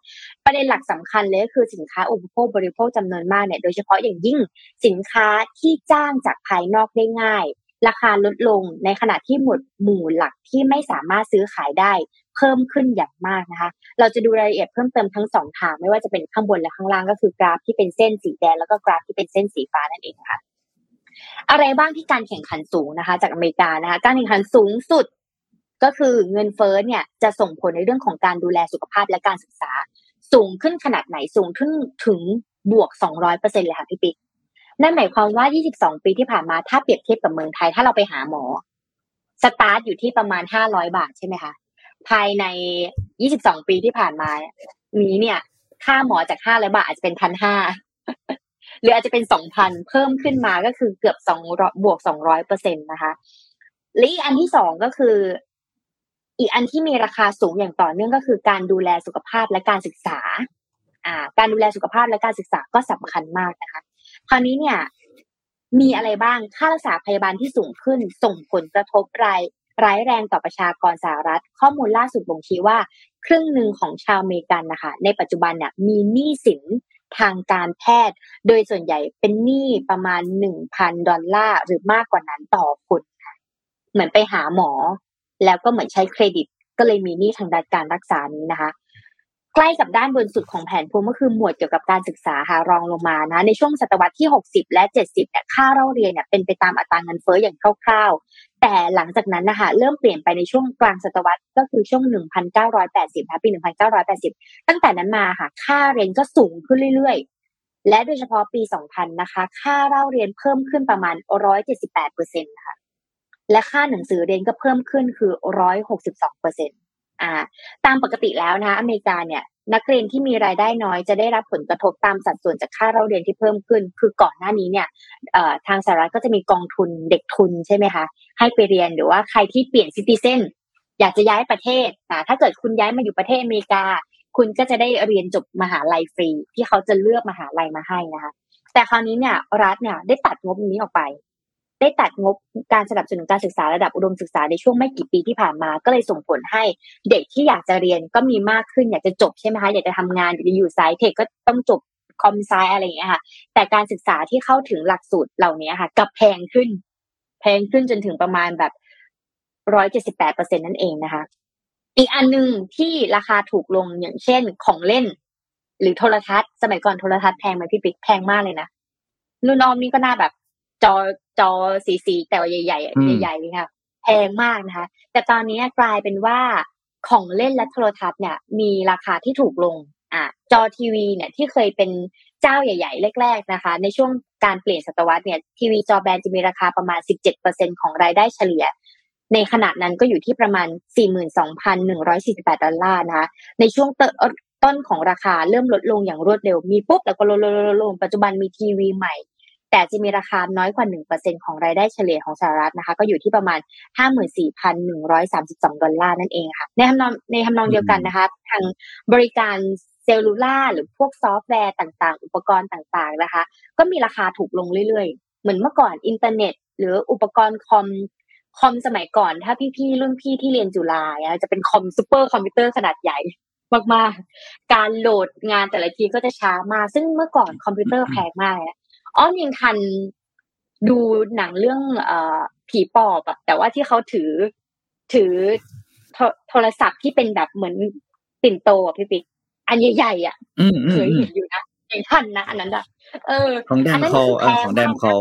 ประเด็นหลักสำคัญเลยก็คือสินค้าอุปโภคบริโภคจำนวนมากเนี่ยโดยเฉพาะอย่างยิ่งสินค้าที่จ้างจากภายนอกได้ง่ายราคาลดลงในขณะที่หมู่หลักที่ไม่สามารถซื้อขายได้เพิ่มขึ้นอย่างมากนะคะเราจะดูรายละเอียดเพิ่มเติมทั้ง2ทางไม่ว่าจะเป็นข้างบนและข้างล่างก็คือกราฟที่เป็นเส้นสีแดงแล้วก็กราฟที่เป็นเส้นสีฟ้านั่นเองค่ะอะไรบ้างที่การแข่งขันสูงนะคะจากอเมริกานะคะการแข่งขันสูงสุดก็คือเงินเฟ้อเนี่ยจะส่งผลในเรื่องของการดูแลสุขภาพและการศึกษาสูงขึ้นขนาดไหนสูงขึ้นถึงบวก 200% เลยค่ะพี่ปิ๊กนั่นหมายความว่า22ปีที่ผ่านมาถ้าเปรียบเทียบกับเมืองไทยถ้าเราไปหาหมอสตาร์ทอยู่ที่ประมาณ500บาทใช่มั้ยคะภายใน22ปีที่ผ่านมานี้เนี่ยค่าหมอจาก500บาทอาจจะเป็น 1,500 หรืออาจจะเป็น 2,000 เพิ่มขึ้นมาก็คือเกือบ200บวก 200% นะคะและอีกอันที่2ก็คืออีกอันที่มีราคาสูงอย่างต่อเนื่องก็คือการดูแลสุขภาพและการศึกษาการดูแลสุขภาพและการศึกษาก็สำคัญมากนะคะคราวนี้เนี่ยมีอะไรบ้างค่ารักษาพยาบาลที่สูงขึ้นส่งผลกระทบ ร้ายแรงต่อประชากรสหรัฐข้อมูลล่าสุดบ่งชี้ว่าครึ่งหนึ่งของชาวอเมริกันนะคะในปัจจุบันเนี่ยมีหนี้สินทางการแพทย์โดยส่วนใหญ่เป็นหนี้ประมาณ $1,000 ดอลลาร์หรือมากกว่านั้นต่อคนค่ะเหมือนไปหาหมอแล้วก็เหมือนใช้เครดิตก็เลยมีหนี้ทางด้านการรักษานี้นะคะใกล้กับด้านบนสุดของแผนภูมิก็คือหมวดเกี่ยวกับการศึกษาค่ะรองลงมานะในช่วงศตวรรษที่60และ70เนี่ยค่าเล่าเรียนเนี่ยเป็นไปตามอัตราเงินเฟ้ออย่างคร่าวๆแต่หลังจากนั้นนะคะเริ่มเปลี่ยนไปในช่วงกลางศตวรรษก็คือช่วง1980ค่ะปี1980ตั้งแต่นั้นมาค่ะค่าเรียนก็สูงขึ้นเรื่อยๆและโดยเฉพาะปี2000นะคะค่าเล่าเรียนเพิ่มขึ้นประมาณ 178% ค่ะและค่าหนังสือเรียนก็เพิ่มขึ้นคือ 162%ตามปกติแล้วนะอเมริกาเนี่ยนักเรียนที่มีรายได้น้อยจะได้รับผลกระทบตามสัดส่วนจากค่าเล่าเรียนที่เพิ่มขึ้นคือก่อนหน้านี้เนี่ยทางสหรัฐก็จะมีกองทุนเด็กทุนใช่ไหมคะให้ไปเรียนหรือว่าใครที่เปลี่ยนซิติเซนอยากจะย้ายประเทศถ้าเกิดคุณย้ายมาอยู่ประเทศอเมริกาคุณก็จะได้เรียนจบมหาลัยฟรีที่เขาจะเลือกมหาลัยมาให้นะคะแต่คราวนี้เนี่ยรัฐเนี่ยได้ตัดงบนี้ออกไปได้ตัดงบการสนับสนุนการศึกษาระดับอุดมศึกษาในช่วงไม่กี่ปีที่ผ่านมาก็เลยส่งผลให้เด็กที่อยากจะเรียนก็มีมากขึ้นอยากจะจบใช่ไหมคะอยากจะทำงานอยากจะอยู่สายเทคก็ต้องจบคอมไซอะไรอย่างเงี้ยค่ะแต่การศึกษาที่เข้าถึงหลักสูตรเหล่านี้ค่ะกลับแพงขึ้นจนถึงประมาณแบบ 178% นั่นเองนะคะอีกอันนึงที่ราคาถูกลงอย่างเช่นของเล่นหรือโทรทัศน์สมัยก่อนโทรทัศน์แพงไหมพี่ปิ๊กแพงมากเลยนะรุ่นออมนี่ก็น่าแบบจอสีแต่ว่าใหญ่ๆเลยค่ะแพงมากนะคะแต่ตอนนี้กลายเป็นว่าของเล่นและโทรทัศน์เนี่ยมีราคาที่ถูกลงจอทีวีเนี่ยที่เคยเป็นเจ้าใหญ่ๆแรกๆนะคะในช่วงการเปลี่ยนศตวรรษเนี่ยทีวีจอแบนจะมีราคาประมาณ 17% ของรายได้เฉลี่ยในขณะนั้นก็อยู่ที่ประมาณ 42,148 ดอลลาร์นะคะในช่วงต้นของราคาเริ่มลดลงอย่างรวดเร็วมีปุ๊บแล้วก็ลดลงปัจจุบันมีทีวีใหม่แต่จะมีราคาน้อยกว่า 1% ของรายได้เฉลี่ยของสหรัฐนะคะก็อยู่ที่ประมาณ 54,132 ดอลลาร์นั่นเองค่ะในทำนองเดียวกันนะคะทางบริการเซลลูล่าหรือพวกซอฟต์แวร์ต่างๆอุปกรณ์ต่างๆนะคะก็มีราคาถูกลงเรื่อยๆเหมือนเมื่อก่อนอินเทอร์เน็ตหรืออุปกรณ์คอมสมัยก่อนถ้าพี่ๆรุ่นพี่ที่เรียนจุฬาจะเป็นคอมซุปเปอร์คอมพิวเตอร์ขนาดใหญ่มากๆการโหลดงานแต่ละทีก็จะช้ามากซึ่งเมื่อก่อนคอมพิวเตอร์แพงมากอ้อยังทันดูหนังเรื่องผีปอบอะแต่ว่าที่เขาถือโทรศัพท์ที่เป็นแบบเหมือนปิ่นโตอ่ะพี่ปิ๊กอันใหญ่ๆอ่ะเคยเห็นอยู่นะยังทันนะอันนั้นอ่ะของแดมคอลของแดมคอล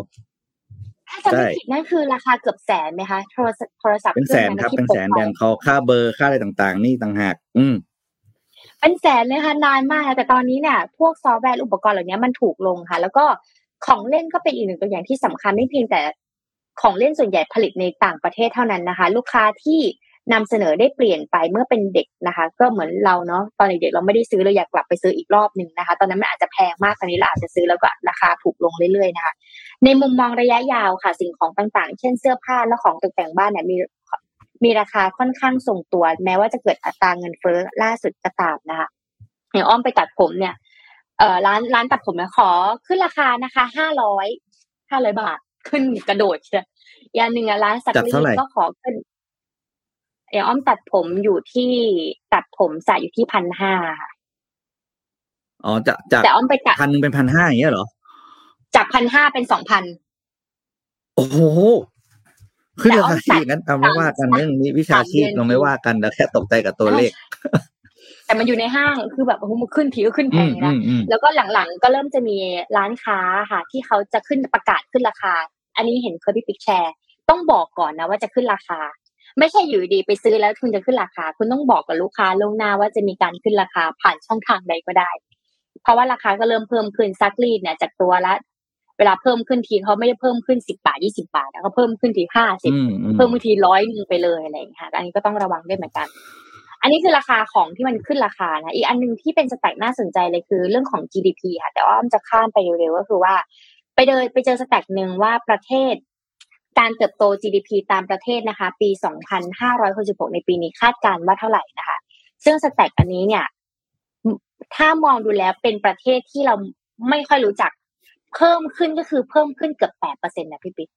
ใช่นั่นคือราคาเกือบแสนไหมคะโทรศัพท์เป็นแสนครับเป็นแสนแดมคอลค่าเบอร์ค่าอะไรต่างๆนี่ต่างหากเป็นแสนเลยค่ะนานมากแต่ตอนนี้เนี่ยพวกซอฟต์แวร์อุปกรณ์เหล่านี้มันถูกลงค่ะแล้วก็ของเล่นก็เป็นอีกหนึ่งตัวอย่างที่สำคัญไม่เพียงแต่ของเล่นส่วนใหญ่ผลิตในต่างประเทศเท่านั้นนะคะลูกค้าที่นำเสนอได้เปลี่ยนไปเมื่อเป็นเด็กนะคะก็เหมือนเราเนาะตอนเด็กๆเราไม่ได้ซื้อเราอยากกลับไปซื้ออีกรอบนึงนะคะตอนนั้นมันอาจจะแพงมากตอนนี้เราอาจจะซื้อแล้วก็ราคาถูกลงเรื่อยๆนะคะในมุมมองระยะยาวค่ะสิ่งของต่างๆเช่นเสื้อผ้าและของตกแต่งบ้านเนี่ยมีราคาค่อนข้างทรงตัวแม้ว่าจะเกิดอัตราเงินเฟ้อล่าสุดก็ตามนะคะอย่างอ้อมไปตัดผมเนี่ยร้านตัดผมนะขอขึ้นราคานะคะ500บาทขึ้นกระโดดเชียอย่างนึงร้านสักรีก็ขอขึ้นอ้อมตัดผมสระอยู่ที่ 1,500 ค่ะอ๋อจากแต่อ้อมไปตัด 1,000 เป็น 1,500 อย่างเงี้ยเหรอจาก 1,500 เป็น 2,000 โอ้โหขึ้นราคาอย่างงั้นเอาไม่ว่ากันเรื่องนี้วิชาชีพเราไม่ว่ากันแต่แค่ตกใจกับตัวเลขแต่มันอยู่ในห้างคือแบบมันขึ้นทีก็ขึ้นแพงนะแล้วก็หลังๆก็เริ่มจะมีร้านค้าค่ะที่เขาจะขึ้นประกาศขึ้นราคาอันนี้เห็นเคยพี่ปิ๊กแชร์ต้องบอกก่อนนะว่าจะขึ้นราคาไม่ใช่อยู่ดีไปซื้อแล้วคุณจะขึ้นราคาคุณต้องบอกกับลูกค้าล่วงหน้าว่าจะมีการขึ้นราคาผ่านช่องทางใดก็ได้เพราะว่าราคาก็เริ่มเพิ่มขึ้นซักรีดเนี่ยจากตัวละเวลาเพิ่มขึ้นทีเขาไม่ได้เพิ่มขึ้น10 บาท20 บาทแล้วก็เพิ่มขึ้นที50เพิ่มขึ้นที100นึงไปเลยอะไรอย่างเงี้ยค่ะอันนี้ก็ต้องระวังด้วยเหมือนกันอันนี้คือราคาของที่มันขึ้นราคานะอีกอันนึงที่เป็นสแต็กน่าสนใจเลยคือเรื่องของ GDP ค่ะแต่อ้อมจะข้ามไปเร็วๆก็คือว่าไปเจอสแต็กนึงว่าประเทศการเติบโต GDP ตามประเทศนะคะปี2566ในปีนี้คาดการณ์ว่าเท่าไหร่นะคะซึ่งสแต็กอันนี้เนี่ยถ้ามองดูแล้วเป็นประเทศที่เราไม่ค่อยรู้จักเพิ่มขึ้นก็คือเกือบ 8% นะพี่ปิ๊ก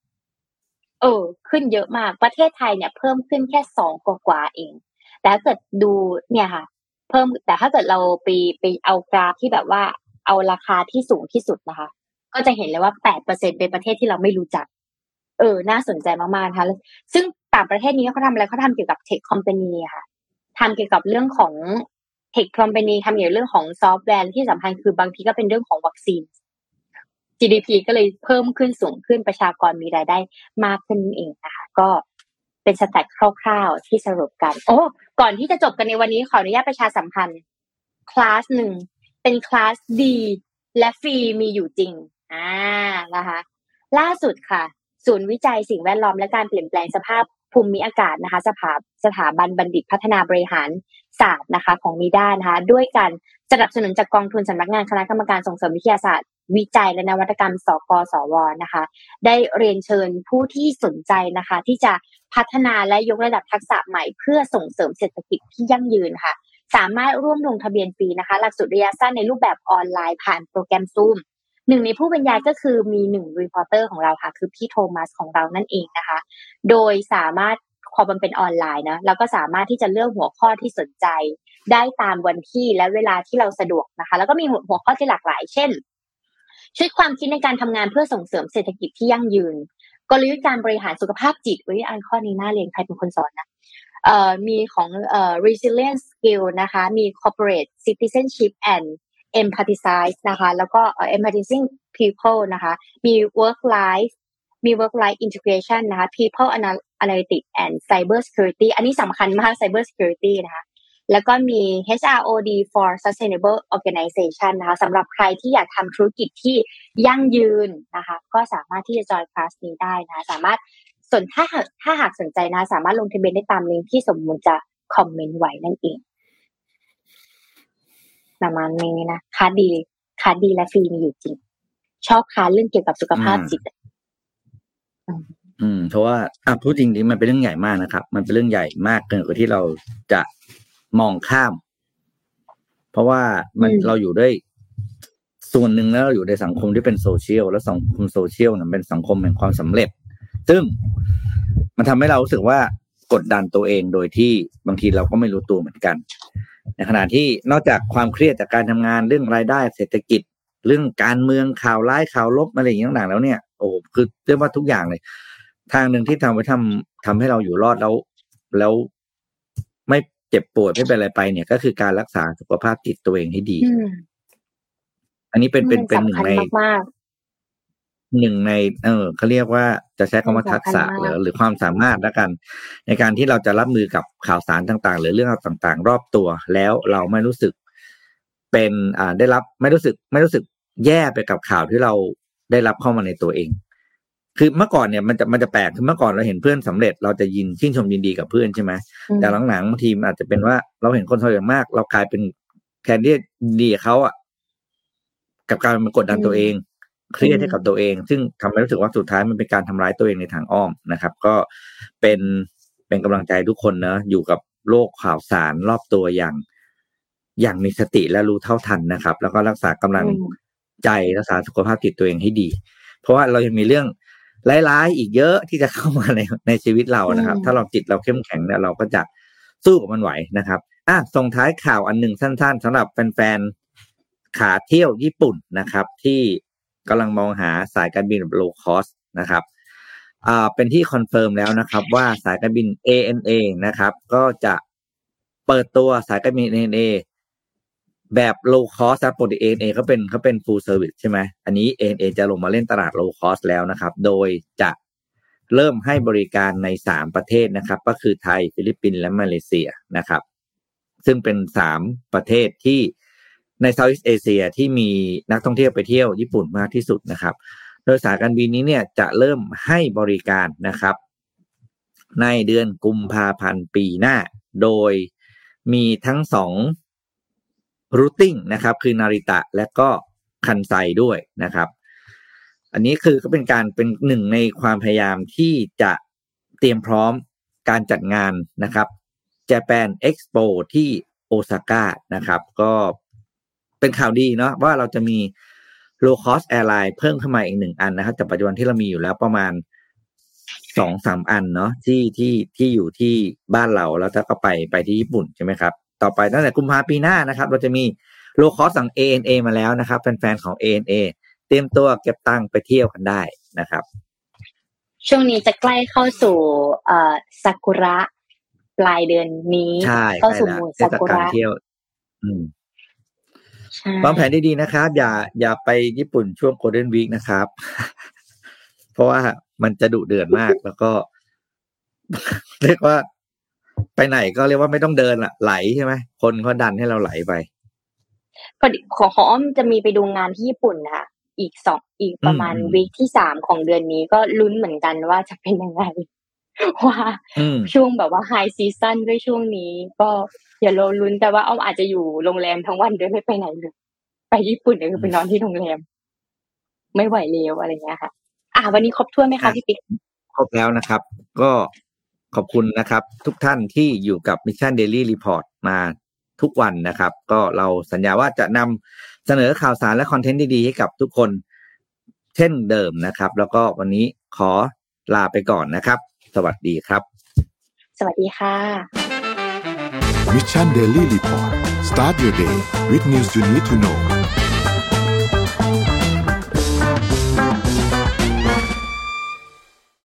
ขึ้นเยอะมากประเทศไทยเนี่ยเพิ่มขึ้นแค่2กว่าๆเองแต่ถ้าเกิดดูเนี่ยค่ะเพิ่มแต่ถ้าเกิดเราไปเอากราฟที่แบบว่าเอาราคาที่สูงที่สุดนะคะก็จะเห็นเลยว่า 8% เป็นประเทศที่เราไม่รู้จักน่าสนใจมากๆนะคะซึ่งต่างประเทศนี้เขาทำอะไรเขาทำเกี่ยวกับ Tech Company ค่ะทำเกี่ยวกับเรื่องของ Tech Company ทำเกี่ยวกับเรื่องของซอฟต์แวร์ที่สำคัญคือบางทีก็เป็นเรื่องของวัคซีน GDP ก็เลยเพิ่มขึ้นสูงขึ้นประชากรมีรายได้มากขึ้นเองนะคะก็เป็นสแตทคร่าวๆที่สรุปกันก่อนที่จะจบกันในวันนี้ขออนุญาตประชาสัมพันธ์คลาสหนึ่งเป็นคลาสดีและฟรีมีอยู่จริงนะคะล่าสุดค่ะศูนย์วิจัยสิ่งแวดล้อมและการเปลี่ยนแปลงสภาพภูมิอากาศนะคะสถาบันบัณฑิตพัฒนาบริหารศาสตร์นะคะของนิด้านะคะด้วยการสนับสนุนจากกองทุนสำนักงานคณะกรรมการส่งเสริมวิทยาศาสตร์วิจัยและนวัตกรรมสกสวนะคะได้เรียนเชิญผู้ที่สนใจนะคะที่จะพัฒนาและยกระดับทักษะใหม่เพื่อส่งเสริมเศรษฐกิจที่ยั่งยืนค่ะสามารถร่วมลงทะเบียนฟรีนะคะหลักสูตรระยะสั้นในรูปแบบออนไลน์ผ่านโปรแกรม Zoomหนึ่งในผู้บรรยายก็คือมี1รีพอร์เตอร์ของเราค่ะคือพี่โทมัสของเรานั่นเองนะคะโดยสามารถพอมันเป็นออนไลน์นะแล้วก็สามารถที่จะเลือกหัวข้อที่สนใจได้ตามวันที่และเวลาที่เราสะดวกนะคะแล้วก็มีหัวข้อที่หลากหลายเช่นชุดความคิดในการทำงานเพื่อส่งเสริมเศรษฐกิจที่ยั่งยืนกลยุทธ์การบริหารสุขภาพจิตอ่านข้อนี้น่าเรียนใครเป็นคนสอนนะมีของresilience skill นะคะมี corporate citizenship and empathize นะคะแล้วก็ empathizing people นะคะมี work life integration นะคะ people analytics and cyber security อันนี้สำคัญมาก cyber security นะคะแล้วก็มี HROD for sustainable organization นะคะสำหรับใครที่อยากทำธุรกิจที่ยั่งยืนนะคะก็สามารถที่จะจอยคลาสนี้ได้นะคะสามารถถ้าหากสนใจนะสามารถลงทะเบียนได้ตามลิงก์ที่สมมุติจะคอมเมนต์ไว้นั่นเองประมาณนี้นะค้าดีและฟรีมีอยู่จริงชอบค้าเรื่องเกี่ยวกับสุขภาพจิตเพราะว่าพูดจริงๆมันเป็นเรื่องใหญ่มากนะครับมันเป็นเรื่องใหญ่มากเกินกว่าที่เราจะมองข้ามเพราะว่ามันเราอยู่ด้วยส่วนหนึ่งแล้วเราอยู่ในสังคมที่เป็นโซเชียลแล้วสังคมโซเชียลเนี่ยเป็นสังคมแห่งความสำเร็จซึ่งมันทำให้เรารู้สึกว่ากดดันตัวเองโดยที่บางทีเราก็ไม่รู้ตัวเหมือนกันในขณะที่นอกจากความเครียดจากการทำงานเรื่องรายได้เศรษฐกิจเรื่องการเมืองข่าวร้ายข่าวลบอะไรอย่างต่างๆแล้วเนี่ยคือเรียกว่าทุกอย่างเลยทางหนึ่งที่ทำให้เราอยู่รอดแล้วไม่เจ็บปวดไม่เป็นอะไรไปเนี่ยก็คือการรักษาสุขภาพจิตตัวเองให้ดีอันนี้เป็นหนึ่งในเขาเรียกว่าจะใช้คำว่าทักษะหรือความสามารถละกันในการที่เราจะรับมือกับข่าวสารต่างๆหรือเรื่องต่างๆรอบตัวแล้วเราไม่รู้สึกเป็นได้รับไม่รู้สึกแย่ไปกับข่าวที่เราได้รับเข้ามาในตัวเองคือเมื่อก่อนเนี่ยมันจะแปลกคือเมื่อก่อนเราเห็นเพื่อนสำเร็จเราจะยินชื่นชมยินดีกับเพื่อนใช่ไหมแต่หลังๆบางทีอาจจะเป็นว่าเราเห็นคนสำเร็จมากเรากลายเป็นแทนที่ดีเขากับการมันกดดันตัวเองเครียดให้กับตัวเองซึ่งทำให้รู้สึกว่าสุดท้ายมันเป็นการทำร้ายตัวเองในทางอ้อมนะครับก็เป็นกำลังใจทุกคนนะอยู่กับโลกข่าวสารรอบตัวอย่างมีสติและรู้เท่าทันนะครับแล้วก็รักษากำลังใจรักษาสุขภาพจิตตัวเองให้ดีเพราะว่าเรายังมีเรื่องร้ายๆอีกเยอะที่จะเข้ามาในชีวิตเรานะครับถ้าเราจิตเราเข้มแข็งเนี่ยเราก็จะสู้กับมันไหวนะครับส่งท้ายข่าวอันหนึ่งสั้นๆสำหรับแฟนๆขาเที่ยวญี่ปุ่นนะครับที่กำลังมองหาสายการบินแบบโลว์คอสต์นะครับเป็นที่คอนเฟิร์มแล้วนะครับว่าสายการบิน ANA นะครับก็จะเปิดตัวสายการบิน ANA แบบโลว์คอสต์ปกติ ANA เขาเป็น full service ใช่ไหมอันนี้ ANA จะลงมาเล่นตลาดโลว์คอสต์แล้วนะครับโดยจะเริ่มให้บริการใน3ประเทศนะครับก็คือไทยฟิลิปปินส์และมาเลเซียนะครับซึ่งเป็น3ประเทศที่ในเซาท์อีสต์เอเชียที่มีนักท่องเที่ยวไปเที่ยวญี่ปุ่นมากที่สุดนะครับโดยสายการบินนี้เนี่ยจะเริ่มให้บริการนะครับในเดือนกุมภาพันธ์ปีหน้าโดยมีทั้ง2รูทติ้งนะครับคือนาริตะและก็คันไซด้วยนะครับอันนี้คือก็เป็นการเป็นหนึ่งในความพยายามที่จะเตรียมพร้อมการจัดงานนะครับ Japan Expo ที่โอซาก้านะครับก็เป็นข่าวดีเนาะว่าเราจะมี low cost airline เพิ่มขึ้นมาอีก1อันนะครับจากปัจจุบันที่เรามีอยู่แล้วประมาณ 2-3 อันเนาะที่อยู่ที่บ้านเราแล้วก็ไปที่ญี่ปุ่นใช่ไหมครับต่อไปตั้งแต่กุมภาพันธ์ปีหน้านะครับเราจะมีโลคอสสั่ง ANA มาแล้วนะครับแฟนๆของ ANA เตรียมตัวเก็บตังค์ไปเที่ยวกันได้นะครับช่วงนี้จะใกล้เข้าสู่ซากุระปลายเดือนนี้เข้าสู่มูลซากุระวางแผนดีๆนะครับอย่าไปญี่ปุ่นช่วง Golden Week นะครับ เพราะว่ามันจะดุเดือดมากแล้วก็ เรียกว่าไปไหนก็เรียกว่าไม่ต้องเดินล่ะไหลใช่ไหมคนเขาดันให้เราไหลไปของอ้อมจะมีไปดูงานที่ญี่ปุ่นนะคะอีกประมาณวีคที่3ของเดือนนี้ก็ลุ้นเหมือนกันว่าจะเป็นยังไงว่าช่วงแบบว่าไฮซีซั่นด้วยช่วงนี้ก็อย่าโลลุ้นแต่ว่าอ้อมอาจจะอยู่โรงแรมทั้งวันด้วยไม่ไปไหนเลยไปญี่ปุ่นเนี่ยคือไปนอนที่โรงแรมไม่ไหวแล้วอะไรเงี้ยค่ะวันนี้ครบถ้วนไหมคะพี่ปิ๊กครบแล้วนะครับก็ขอบคุณนะครับทุกท่านที่อยู่กับ Mission Daily Report มาทุกวันนะครับก็เราสัญญาว่าจะนำเสนอข่าวสารและคอนเทนต์ดีๆให้กับทุกคนเช่นเดิมนะครับแล้วก็วันนี้ขอลาไปก่อนนะครับสวัสดีครับสวัสดีค่ะ Mission Daily Report Start your day with news you need to know